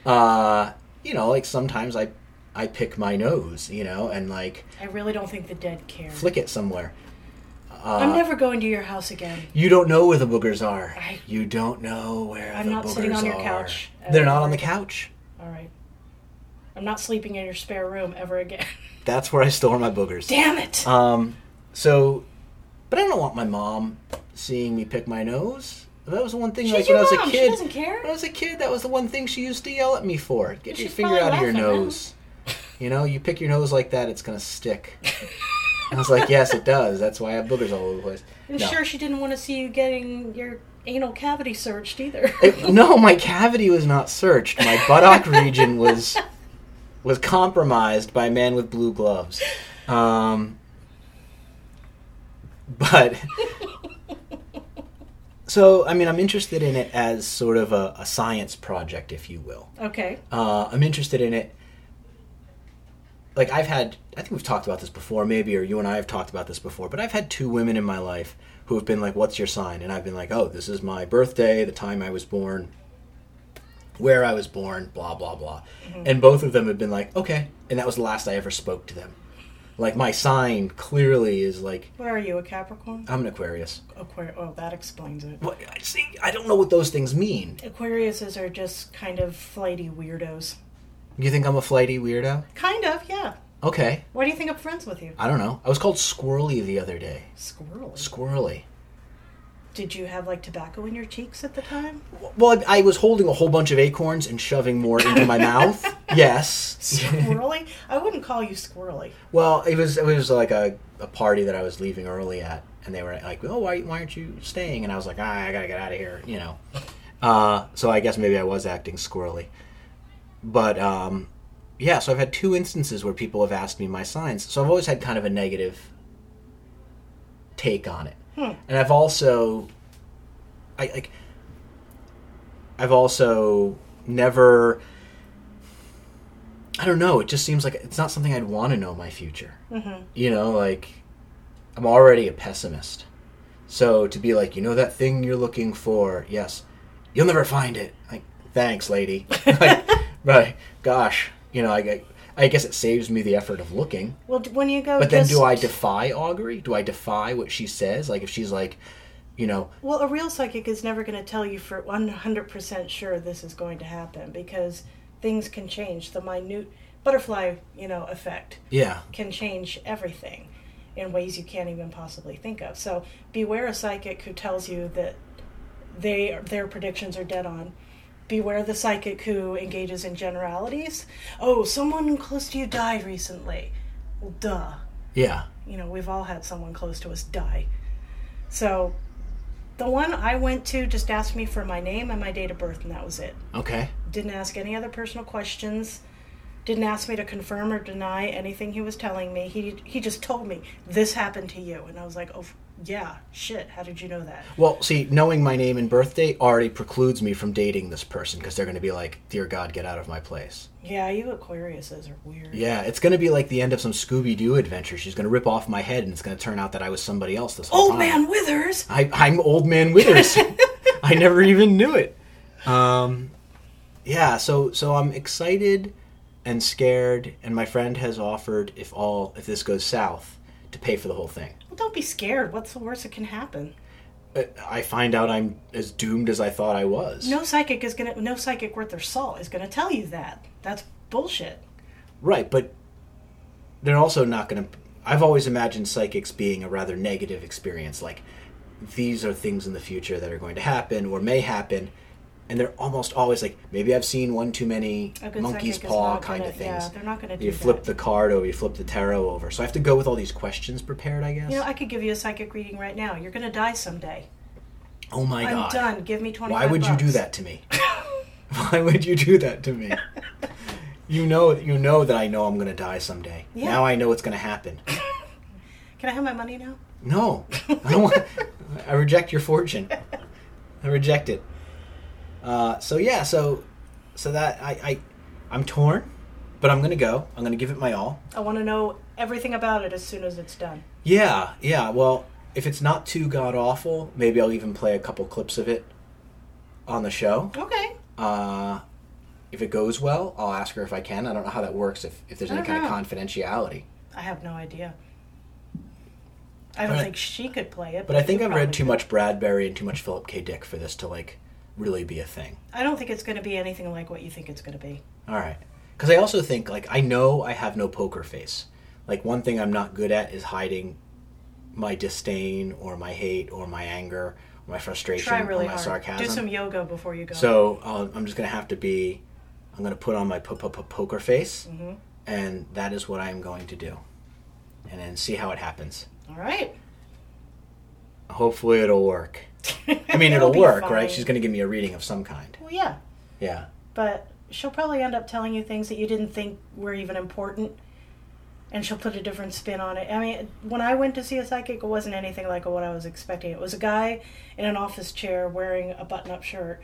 like sometimes I pick my nose, and like, I really don't think the dead care. Flick it somewhere. I'm never going to your house again. You don't know where the boogers are. You don't know where the boogers are. I'm not sitting on your couch. They're not on the couch. All right. I'm not sleeping in your spare room ever again. That's where I store my boogers. Damn it. But I don't want my mom seeing me pick my nose. That was the one thing. She's like when mom. I was a kid. She doesn't care. When I was a kid, that was the one thing she used to yell at me for. Get your finger out of your nose. You pick your nose like that, it's gonna stick. I was like, yes, it does. That's why I have boogers all over the place. I'm sure she didn't want to see you getting your anal cavity searched either. No, my cavity was not searched. My buttock region was compromised by a man with blue gloves. But, so, I mean, I'm interested in it as sort of a science project, if you will. Okay. I'm interested in it like I've had, I think we've talked about this before maybe, or you and I have talked about this before, but I've had two women in my life who have been like, what's your sign? And I've been like, oh, this is my birthday, the time I was born, where I was born, blah, blah, blah. Mm-hmm. And both of them have been like, okay. And that was the last I ever spoke to them. Like, my sign clearly is like... What are you, a Capricorn? I'm an Aquarius. Oh, that explains it. Well, see, I don't know what those things mean. Aquariuses are just kind of flighty weirdos. You think I'm a flighty weirdo? Kind of, yeah. Okay. Why do you think I'm friends with you? I don't know. I was called Squirrely the other day. Squirrely? Squirrely. Did you have, like, tobacco in your cheeks at the time? Well, I was holding a whole bunch of acorns and shoving more into my mouth. Yes. Squirrely? I wouldn't call you squirrely. Well, it was like a party that I was leaving early at, and they were like, oh, why aren't you staying? And I was like, I gotta get out of here, you know. So I guess maybe I was acting squirrely. But, yeah, so I've had two instances where people have asked me my signs. So I've always had kind of a negative take on it. And I've also, I've also never, I don't know, it just seems like it's not something I'd want to know my future. Mm-hmm. You know, like, I'm already a pessimist. So to be like, you know that thing you're looking for, yes, you'll never find it. Like, thanks, lady. Like, right, gosh, you know, I guess it saves me the effort of looking. Well, when you go, but then do I defy augury? Do I defy what she says? Like, if she's like, you know... Well, a real psychic is never going to tell you for 100% sure this is going to happen, because things can change. The minute butterfly, you know, effect can change everything in ways you can't even possibly think of. So beware a psychic who tells you that their predictions are dead on. Beware the psychic who engages in generalities. Oh, someone close to you died recently. Well, duh. Yeah. You know, we've all had someone close to us die. So, the one I went to just asked me for my name and my date of birth, and that was it. Okay. Didn't ask any other personal questions. Didn't ask me to confirm or deny anything he was telling me. He just told me, this happened to you. And I was like, oh, yeah, shit, how did you know that? Well, see, knowing my name and birthday already precludes me from dating this person, because they're going to be like, dear God, get out of my place. Yeah, you Aquariuses are weird. Yeah, it's going to be like the end of some Scooby-Doo adventure. She's going to rip off my head, and it's going to turn out that I was somebody else this whole time. Old Man Withers! I'm Old Man Withers. I never even knew it. Yeah, so I'm excited and scared, and my friend has offered, if this goes south, to pay for the whole thing. Well, don't be scared. What's the worst that can happen? I find out I'm as doomed as I thought I was. No psychic worth their salt is gonna tell you that. That's bullshit. Right, but they're also not gonna. I've always imagined psychics being a rather negative experience. Like, these are things in the future that are going to happen or may happen, and they're almost always like, maybe I've seen one too many monkey's paw kind of things. Yeah, they're not going to do that. You flip the card over, you flip the tarot over. So I have to go with all these questions prepared, I guess. You know, I could give you a psychic reading right now. You're going to die someday. Oh my God. I'm done. Give me $25. Why would you do that to me? Why would you do that to me? You know that I know I'm going to die someday. Yeah. Now I know it's going to happen. Can I have my money now? No. I reject your fortune. I reject it. So that I'm torn, but I'm going to go. I'm going to give it my all. I want to know everything about it as soon as it's done. Yeah. Well, if it's not too god-awful, maybe I'll even play a couple clips of it on the show. Okay. If it goes well, I'll ask her if I can. I don't know how that works, if there's any kind of confidentiality. I have no idea. I don't think she could play it. But I think I've read too much Bradbury and too much Philip K. Dick for this to, like, really be a thing. I don't think it's going to be anything like what you think it's going to be. All right. Because I also think, like, I know I have no poker face. Like, one thing I'm not good at is hiding my disdain or my hate or my anger or my frustration or my sarcasm. Do some yoga before you go. So I'm just going to have to be, I'm going to put on my poker face, mm-hmm. and that is what I'm going to do. And then see how it happens. All right. Hopefully it'll work. I mean, it'll work, fine. Right? She's going to give me a reading of some kind. Well, yeah. Yeah. But she'll probably end up telling you things that you didn't think were even important, and she'll put a different spin on it. I mean, when I went to see a psychic, it wasn't anything like what I was expecting. It was a guy in an office chair wearing a button-up shirt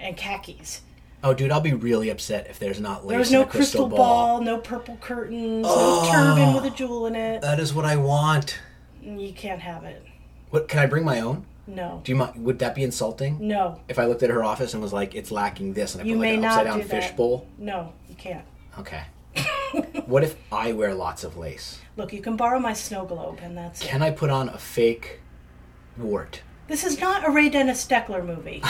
and khakis. Oh, dude, I'll be really upset if there's not lace. There's no crystal ball, no purple curtains, no turban with a jewel in it. That is what I want. You can't have it. What? Can I bring my own? No. Do you mind? Would that be insulting? No. If I looked at her office and was like, "It's lacking this," and I put like an upside-down fishbowl. No, you can't. Okay. What if I wear lots of lace? Look, you can borrow my snow globe, and that's it. Can I put on a fake wart? This is not a Ray Dennis Steckler movie.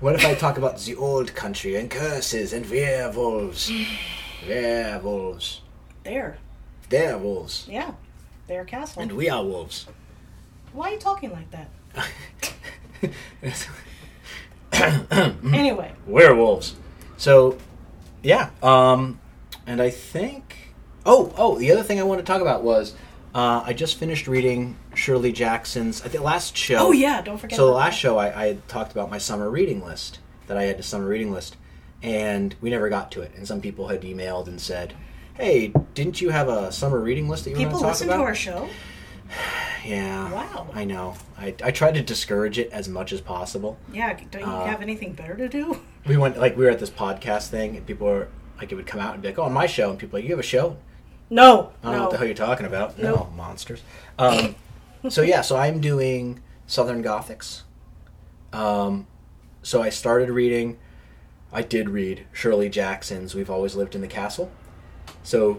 What if I talk about the old country and curses and werewolves? Werewolves. They're wolves. Yeah. They're castle. And we are wolves. Why are you talking like that? Anyway. Werewolves. So, yeah. And I think... Oh, the other thing I want to talk about was... I just finished reading Shirley Jackson's last show. Oh, yeah, don't forget. So the last show, I had talked about my summer reading list, that I had a summer reading list, and we never got to it. And some people had emailed and said, hey, didn't you have a summer reading list that you people want to talk about? People listen to our show? Yeah. Wow. I know. I tried to discourage it as much as possible. Yeah, don't you have anything better to do? We were at this podcast thing, and people were, it would come out and be like, oh, on my show. And people were like, you have a show? No. I don't know what the hell you're talking about. Nope. No, monsters. So I'm doing Southern Gothics. So I started reading, I did read Shirley Jackson's We've Always Lived in the Castle. So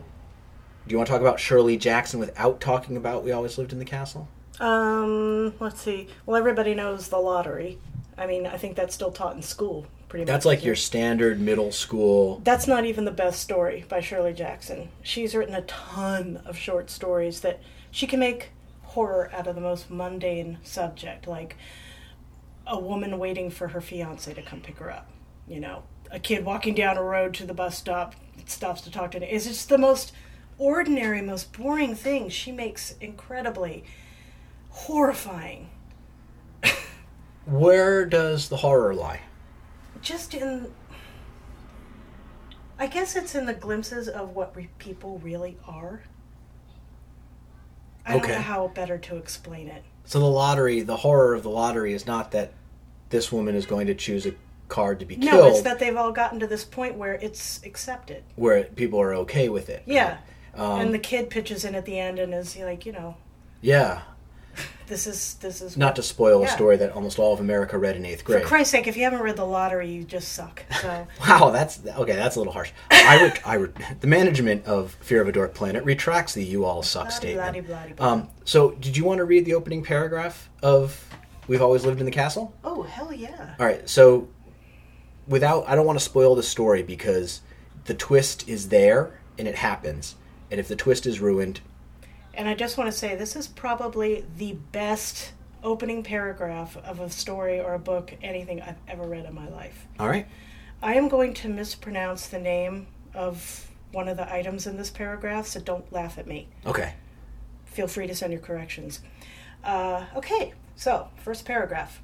do you want to talk about Shirley Jackson without talking about We Always Lived in the Castle? Let's see. Well, everybody knows The Lottery. I mean, I think that's still taught in school. That's like your standard middle school. That's not even the best story by Shirley Jackson. She's written a ton of short stories that she can make horror out of the most mundane subject, like a woman waiting for her fiancé to come pick her up. You know, a kid walking down a road to the bus stop, stops to talk to her. It's just the most ordinary, most boring thing. She makes incredibly horrifying. Where does the horror lie? Just in, I guess it's in the glimpses of what people really are. I don't know how better to explain it. So the horror of The Lottery is not that this woman is going to choose a card to be killed. No, it's that they've all gotten to this point where it's accepted. Where people are okay with it. Right? Yeah. And the kid pitches in at the end and is like, you know. Yeah. This is not to spoil a story that almost all of America read in 8th grade. For Christ's sake, if you haven't read The Lottery, you just suck. So. Wow, that's a little harsh. The management of Fear of a Dork Planet retracts the "you all suck" statement. So, did you want to read the opening paragraph of "We've Always Lived in the Castle"? Oh, hell yeah! All right, so I don't want to spoil the story because the twist is there and it happens, and if the twist is ruined. And I just want to say, this is probably the best opening paragraph of a story or a book, anything I've ever read in my life. All right. I am going to mispronounce the name of one of the items in this paragraph, so don't laugh at me. Okay. Feel free to send your corrections. So first paragraph.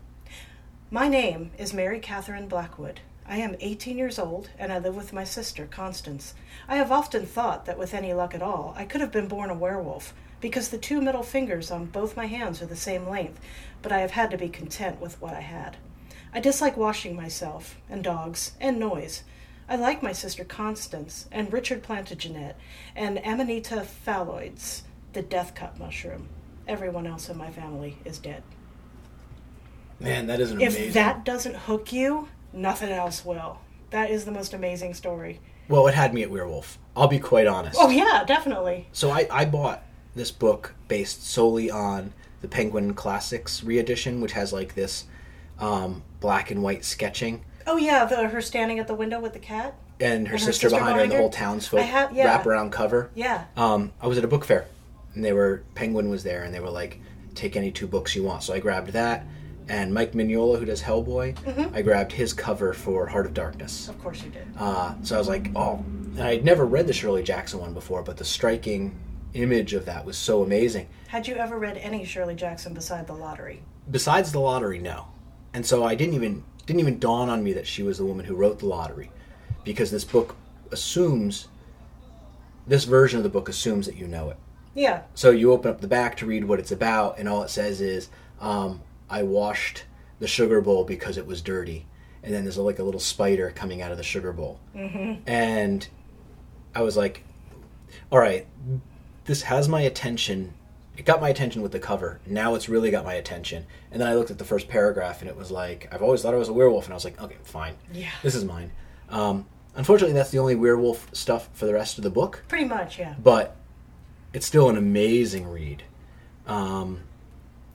My name is Mary Catherine Blackwood. I am 18 years old, and I live with my sister, Constance. I have often thought that with any luck at all, I could have been born a werewolf, because the two middle fingers on both my hands are the same length, but I have had to be content with what I had. I dislike washing myself, and dogs, and noise. I like my sister Constance, and Richard Plantagenet, and Amanita phalloides, the death cup mushroom. Everyone else in my family is dead. Man, that is amazing. If that doesn't hook you... nothing else will. That is the most amazing story. Well, it had me at werewolf. I'll be quite honest. Oh, yeah, definitely. So I bought this book based solely on the Penguin Classics re-edition, which has like this black and white sketching. Oh, yeah, her standing at the window with the cat. And her sister behind her and the whole townsfolk wraparound cover. Yeah. I was at a book fair, and Penguin was there, and they were like, take any two books you want. So I grabbed that. And Mike Mignola, who does Hellboy, mm-hmm. I grabbed his cover for Heart of Darkness. Of course you did. So I was like, oh. And I'd never read the Shirley Jackson one before, but the striking image of that was so amazing. Had you ever read any Shirley Jackson besides The Lottery? Besides The Lottery, no. And so I didn't even dawn on me that she was the woman who wrote The Lottery, because this book assumes, this version of the book assumes that you know it. Yeah. So you open up the back to read what it's about, and all it says is... I washed the sugar bowl because it was dirty. and then there's like a little spider coming out of the sugar bowl. Mm-hmm. And I was like, all right, this has my attention. It got my attention with the cover. Now it's really got my attention. And then I looked at the first paragraph, and it was like, I've always thought I was a werewolf. And I was like, okay, fine. Yeah. This is mine. Unfortunately, that's the only werewolf stuff for the rest of the book. Pretty much, yeah. But it's still an amazing read.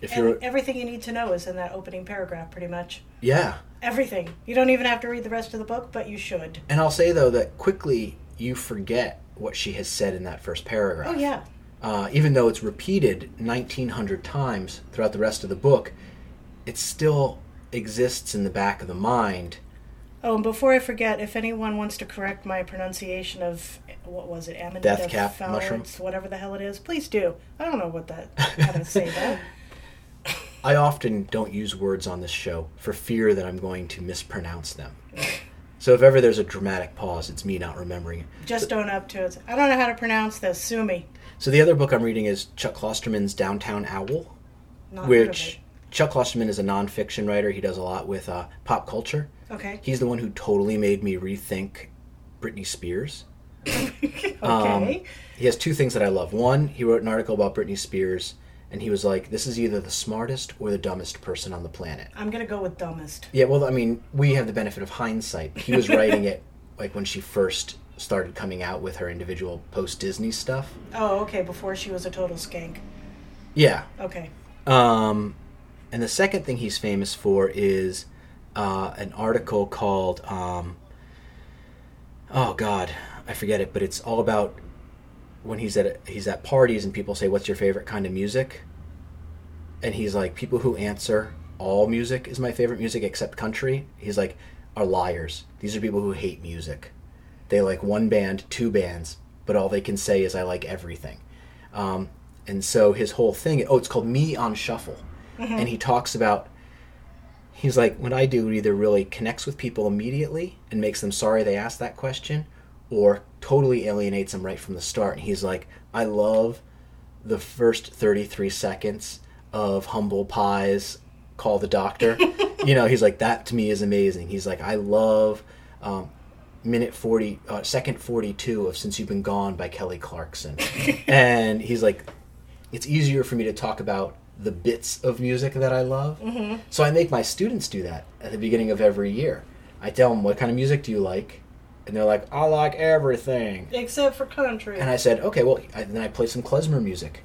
Everything you need to know is in that opening paragraph, pretty much. Yeah. Everything. You don't even have to read the rest of the book, but you should. And I'll say, though, that quickly you forget what she has said in that first paragraph. Oh, yeah. Even though it's repeated 1,900 times throughout the rest of the book, it still exists in the back of the mind. Oh, and before I forget, if anyone wants to correct my pronunciation of, what was it, Amanita? Death cap, mushroom. Whatever the hell it is, please do. I don't know how to say that. I often don't use words on this show for fear that I'm going to mispronounce them. So if ever there's a dramatic pause, it's me not remembering it. Just own up to it. I don't know how to pronounce this. Sue me. So the other book I'm reading is Chuck Klosterman's Downtown Owl, which Chuck Klosterman is a nonfiction writer. He does a lot with pop culture. Okay. He's the one who totally made me rethink Britney Spears. Okay. He has two things that I love. One, he wrote an article about Britney Spears, and he was like, this is either the smartest or the dumbest person on the planet. I'm going to go with dumbest. Yeah, well, I mean, we have the benefit of hindsight. He was writing it like when she first started coming out with her individual post-Disney stuff. Oh, okay, before she was a total skank. Yeah. Okay. And the second thing he's famous for is an article called, oh God, I forget it, but it's all about when he's at parties and people say, what's your favorite kind of music? And he's like, people who answer all music is my favorite music except country, he's like, are liars. These are people who hate music. They like one band, two bands, but all they can say is I like everything. And so his whole thing, it's called Me on Shuffle. Mm-hmm. And he talks about, he's like, what I do either really connects with people immediately and makes them sorry they asked that question, or totally alienates them right from the start. And he's like, I love the first 33 seconds of Humble Pie's Call the Doctor. You know, he's like, that to me is amazing. He's like, I love second 42 of Since You've Been Gone by Kelly Clarkson. And he's like, it's easier for me to talk about the bits of music that I love. Mm-hmm. So I make my students do that at the beginning of every year. I tell them, what kind of music do you like? And they're like, I like everything. Except for country. And I said, okay, well, then I play some klezmer music.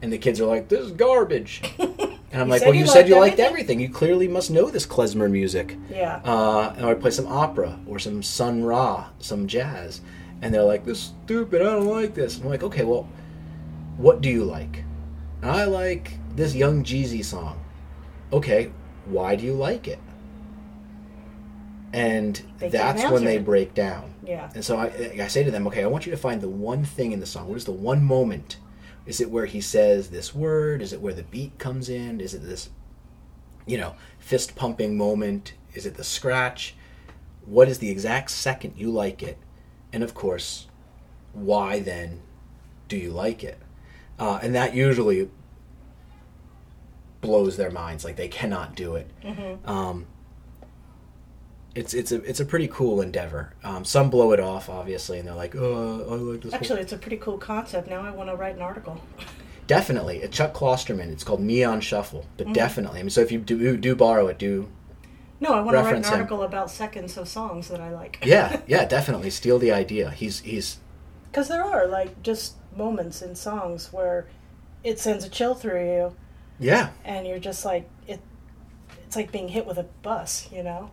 And the kids are like, this is garbage. And I'm like, well, you said you liked everything. You clearly must know this klezmer music. Yeah. And I play some opera or some Sun Ra, some jazz. And they're like, this is stupid. I don't like this. And I'm like, okay, well, what do you like? And I like this Young Jeezy song. Okay, why do you like it? And that's when they break down. Yeah. And so I say to them, okay, I want you to find the one thing in the song. What is the one moment? Is it where he says this word? Is it where the beat comes in? Is it this, fist-pumping moment? Is it the scratch? What is the exact second you like it? And, of course, why then do you like it? And that usually blows their minds. Like, they cannot do it. Mm-hmm. It's a pretty cool endeavor. Some blow it off, obviously, and they're like, oh, I like this. Actually, it's a pretty cool concept. Now I want to write an article. Definitely. It's Chuck Klosterman. It's called Me on Shuffle. But definitely. I mean, so if you do borrow it, do No, I want to write an article about seconds of songs that I like. Yeah, definitely. Steal the idea. He's Because there are, just moments in songs where it sends a chill through you. Yeah. And you're just like, it's like being hit with a bus, You're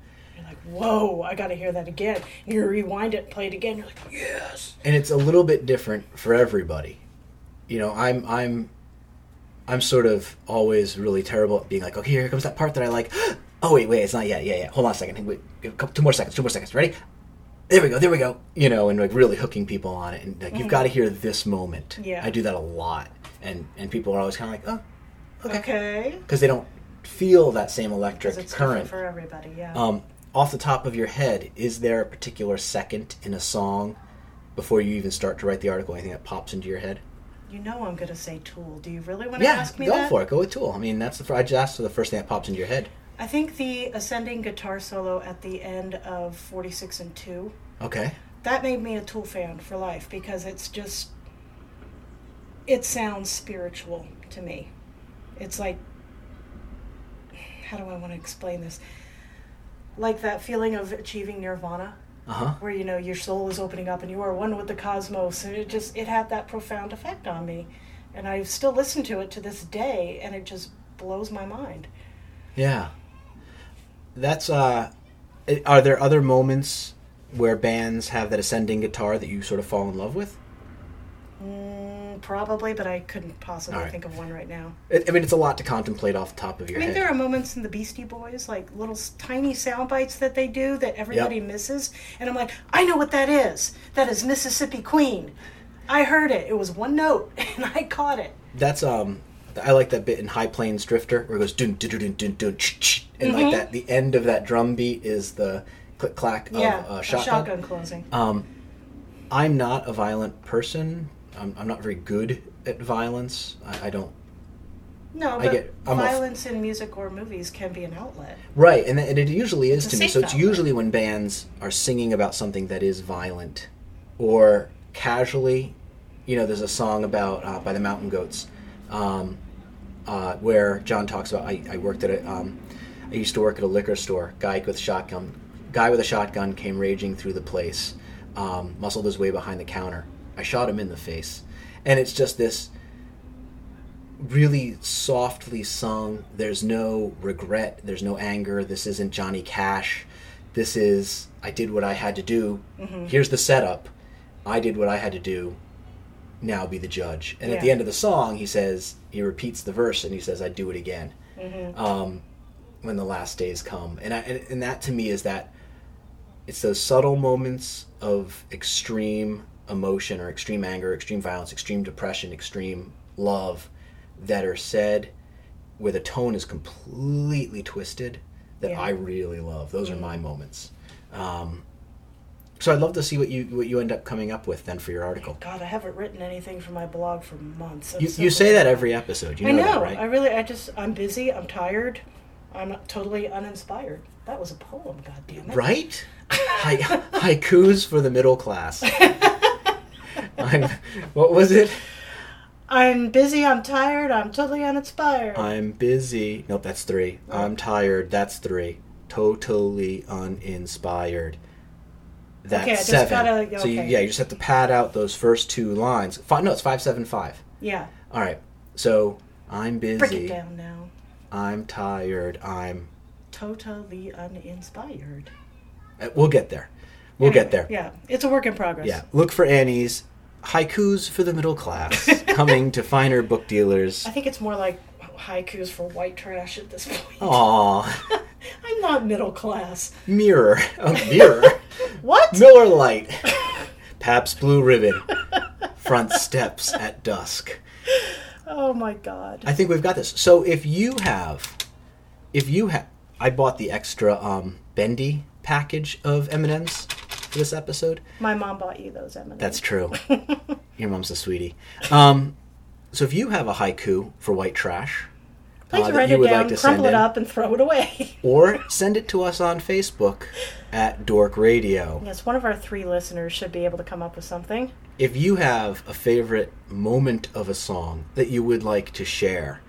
like, whoa, I got to hear that again. And you rewind it, play it again. You're like, yes. And it's a little bit different for everybody. I'm sort of always really terrible at being like, okay, here comes that part that I like. Oh, wait, it's not yet. Yeah. Hold on a second. Wait, two more seconds. Ready? There we go. And really hooking people on it. And you've got to hear this moment. Yeah. I do that a lot. And people are always kind of like, oh, okay. Because they don't feel that same electric current. Because it's different for everybody, yeah. Off the top of your head, is there a particular second in a song before you even start to write the article, anything that pops into your head? I'm going to say Tool. Do you really want to ask me that? Yeah, go for it. Go with Tool. I mean, I just asked for the first thing that pops into your head. I think the ascending guitar solo at the end of 46 and 2. Okay. That made me a Tool fan for life because it's just, it sounds spiritual to me. It's like, how do I want to explain this? Like that feeling of achieving nirvana, where, you know, your soul is opening up and you are one with the cosmos. And it just, it had that profound effect on me. And I still listen to it to this day, and it just blows my mind. Yeah. That's, are there other moments where bands have that ascending guitar that you sort of fall in love with? Probably, but I couldn't possibly think of one right now. I mean, it's a lot to contemplate off the top of your head. I mean, there are moments in the Beastie Boys, like little tiny sound bites that they do that everybody misses. And I'm like, I know what that is. That is Mississippi Queen. I heard it. It was one note, and I caught it. That's, I like that bit in High Plains Drifter where it goes dun dun dun dun dun ch-ch, and like that, the end of that drum beat is the click clack of shotgun closing. I'm not a violent person. I'm not very good at violence. I don't. No, but violence in music or movies can be an outlet. Right, and it usually is to me. So it's usually when bands are singing about something that is violent, or casually, you know, there's a song about by the Mountain Goats, where John talks about I used to work at a liquor store. Guy with a shotgun came raging through the place, muscled his way behind the counter. I shot him in the face. And it's just this really softly sung, there's no regret, there's no anger, this isn't Johnny Cash, this is, I did what I had to do, here's the setup, I did what I had to do, now be the judge. And at the end of the song, he repeats the verse and he says, I do it again, when the last days come. And that to me is that, it's those subtle moments of extreme emotion or extreme anger, extreme violence, extreme depression, extreme love that are said where the tone is completely twisted that I really love. Those are my moments. So I'd love to see what you end up coming up with then for your article. God, I haven't written anything for my blog for months. You say that every episode. You know that, right? I'm busy, I'm tired, I'm totally uninspired. That was a poem, goddammit. Right? Haikus for the middle class. What was it? I'm busy, I'm tired, I'm totally uninspired. I'm busy. Nope, that's 3. Oh. I'm tired, that's 3. Totally uninspired. That's 7. So you just have to pad out those first 2 lines. 575. Yeah. All right. So I'm busy. Break it down now. I'm tired. I'm totally uninspired. We'll get there. Get there. Yeah, it's a work in progress. Yeah, look for Annie's Haikus for the Middle Class coming to finer book dealers. I think it's more like haikus for white trash at this point. Aww. I'm not middle class. Mirror. A mirror. What? Miller Lite. Pabst Blue Ribbon. Front steps at dusk. Oh my God. I think we've got this. So if you have, I bought the extra bendy package of M&Ms. This episode. My mom bought you those M&Ms. That's true. Your mom's a sweetie. So if you have a haiku for white trash, please write it down, crumple it up, and throw it away. Or send it to us on Facebook at Dork Radio. Yes, one of our 3 listeners should be able to come up with something. If you have a favorite moment of a song that you would like to share,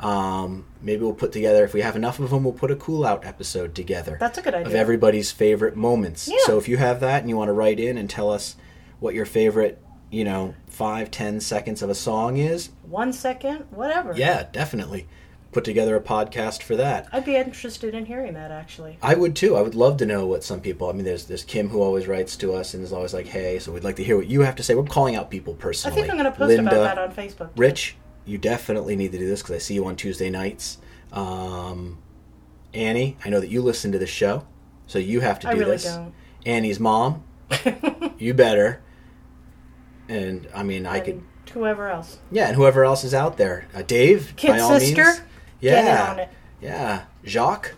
maybe we'll put together, if we have enough of them, we'll put a Cool Out episode together. That's a good idea. Of everybody's favorite moments. Yeah. So if you have that and you want to write in and tell us what your favorite, 5-10 seconds of a song is. 1 second, whatever. Yeah, definitely. Put together a podcast for that. I'd be interested in hearing that, actually. I would, too. I would love to know what some people... I mean, there's Kim who always writes to us and is always like, hey, so we'd like to hear what you have to say. We're calling out people personally. I think I'm going to post about that on Facebook. Rich? You definitely need to do this because I see you on Tuesday nights. Annie, I know that you listen to the show, so you have to do this. I really don't. Annie's mom, you better. And, I mean, I could... Whoever else. Yeah, and whoever else is out there. Dave, Kid by all sister, means. Yeah, get on it. Yeah. Jacques.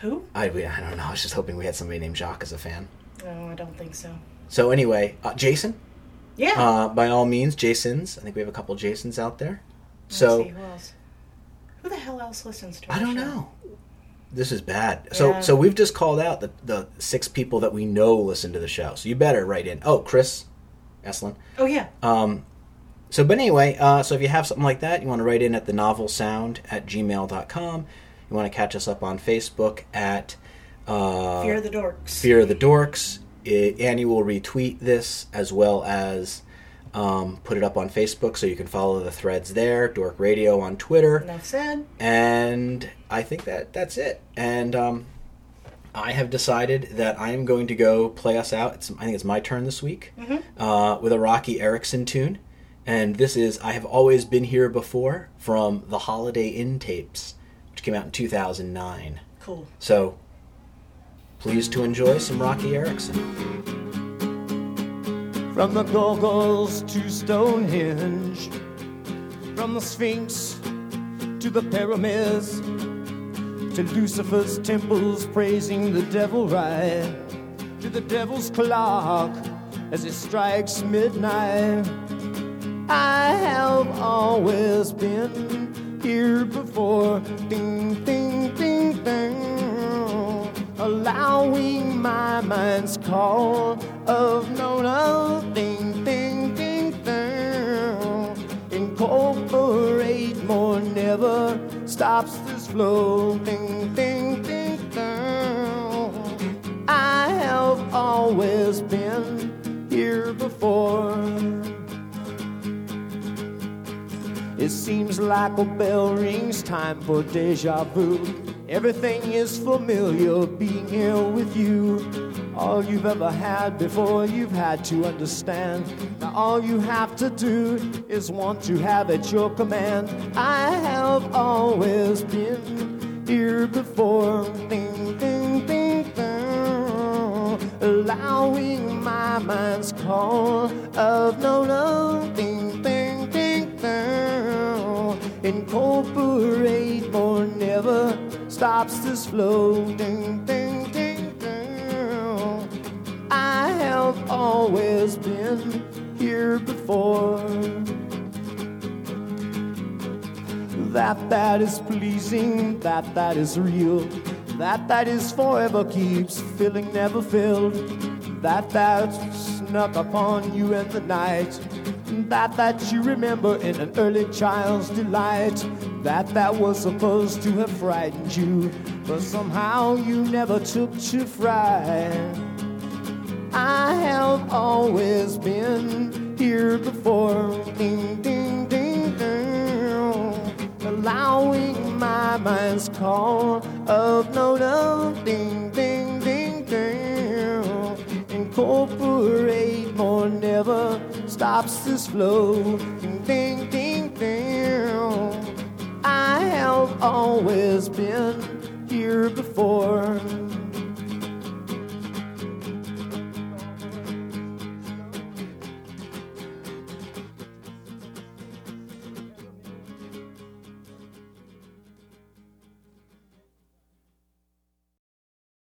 Who? I don't know. I was just hoping we had somebody named Jacques as a fan. No, I don't think so. So, anyway, Jason. Yeah. By all means, Jasons. I think we have a couple Jasons out there. Let's see who else. Who the hell else listens to our show? I don't know. This is bad. So we've just called out the six people that we know listen to the show. So you better write in. Oh, Chris Esslin. Oh, yeah. So if you have something like that, you want to write in at thenovelsound@gmail.com. You want to catch us up on Facebook at... Fear of the Dorks. Fear of the Dorks. Annie will retweet this as well as put it up on Facebook so you can follow the threads there. Dork Radio on Twitter. Enough said. And I think that's it. And I have decided that I am going to go play us out. I think it's my turn this week with a Rocky Erickson tune. And this is I Have Always Been Here Before from the Holiday Inn tapes, which came out in 2009. Cool. So... pleased to enjoy some Rocky Erickson. From the Goggles to Stonehenge, from the Sphinx to the pyramids, to Lucifer's temples praising the devil right, to the devil's clock as it strikes midnight. I have always been here before. Ding, ding, ding, ding. Allowing my mind's call of no nothing, ding, ding, ding. Incorporate more never stops this flow, ding, ding, ding, ding. I have always been here before. It seems like a bell rings, time for deja vu. Everything is familiar, being here with you. All you've ever had before, you've had to understand. Now all you have to do is want to have at your command. I have always been here before. Ding, ding, ding, ding. Allowing my mind's call of no, no, ding, ding, ding, ding. Incorporate or never stops this flow, ding, ding, ding, ding. I have always been here before. That is pleasing, that is real. That is forever keeps filling, never filled. That snuck upon you in the night. That you remember in an early child's delight. That was supposed to have frightened you, but somehow you never took to fright. I have always been here before. Ding, ding, ding, ding. Allowing my mind's call of no, no, ding, ding, ding, ding. Incorporate more never stops this flow. Ding, ding, ding, ding. I have always been here before.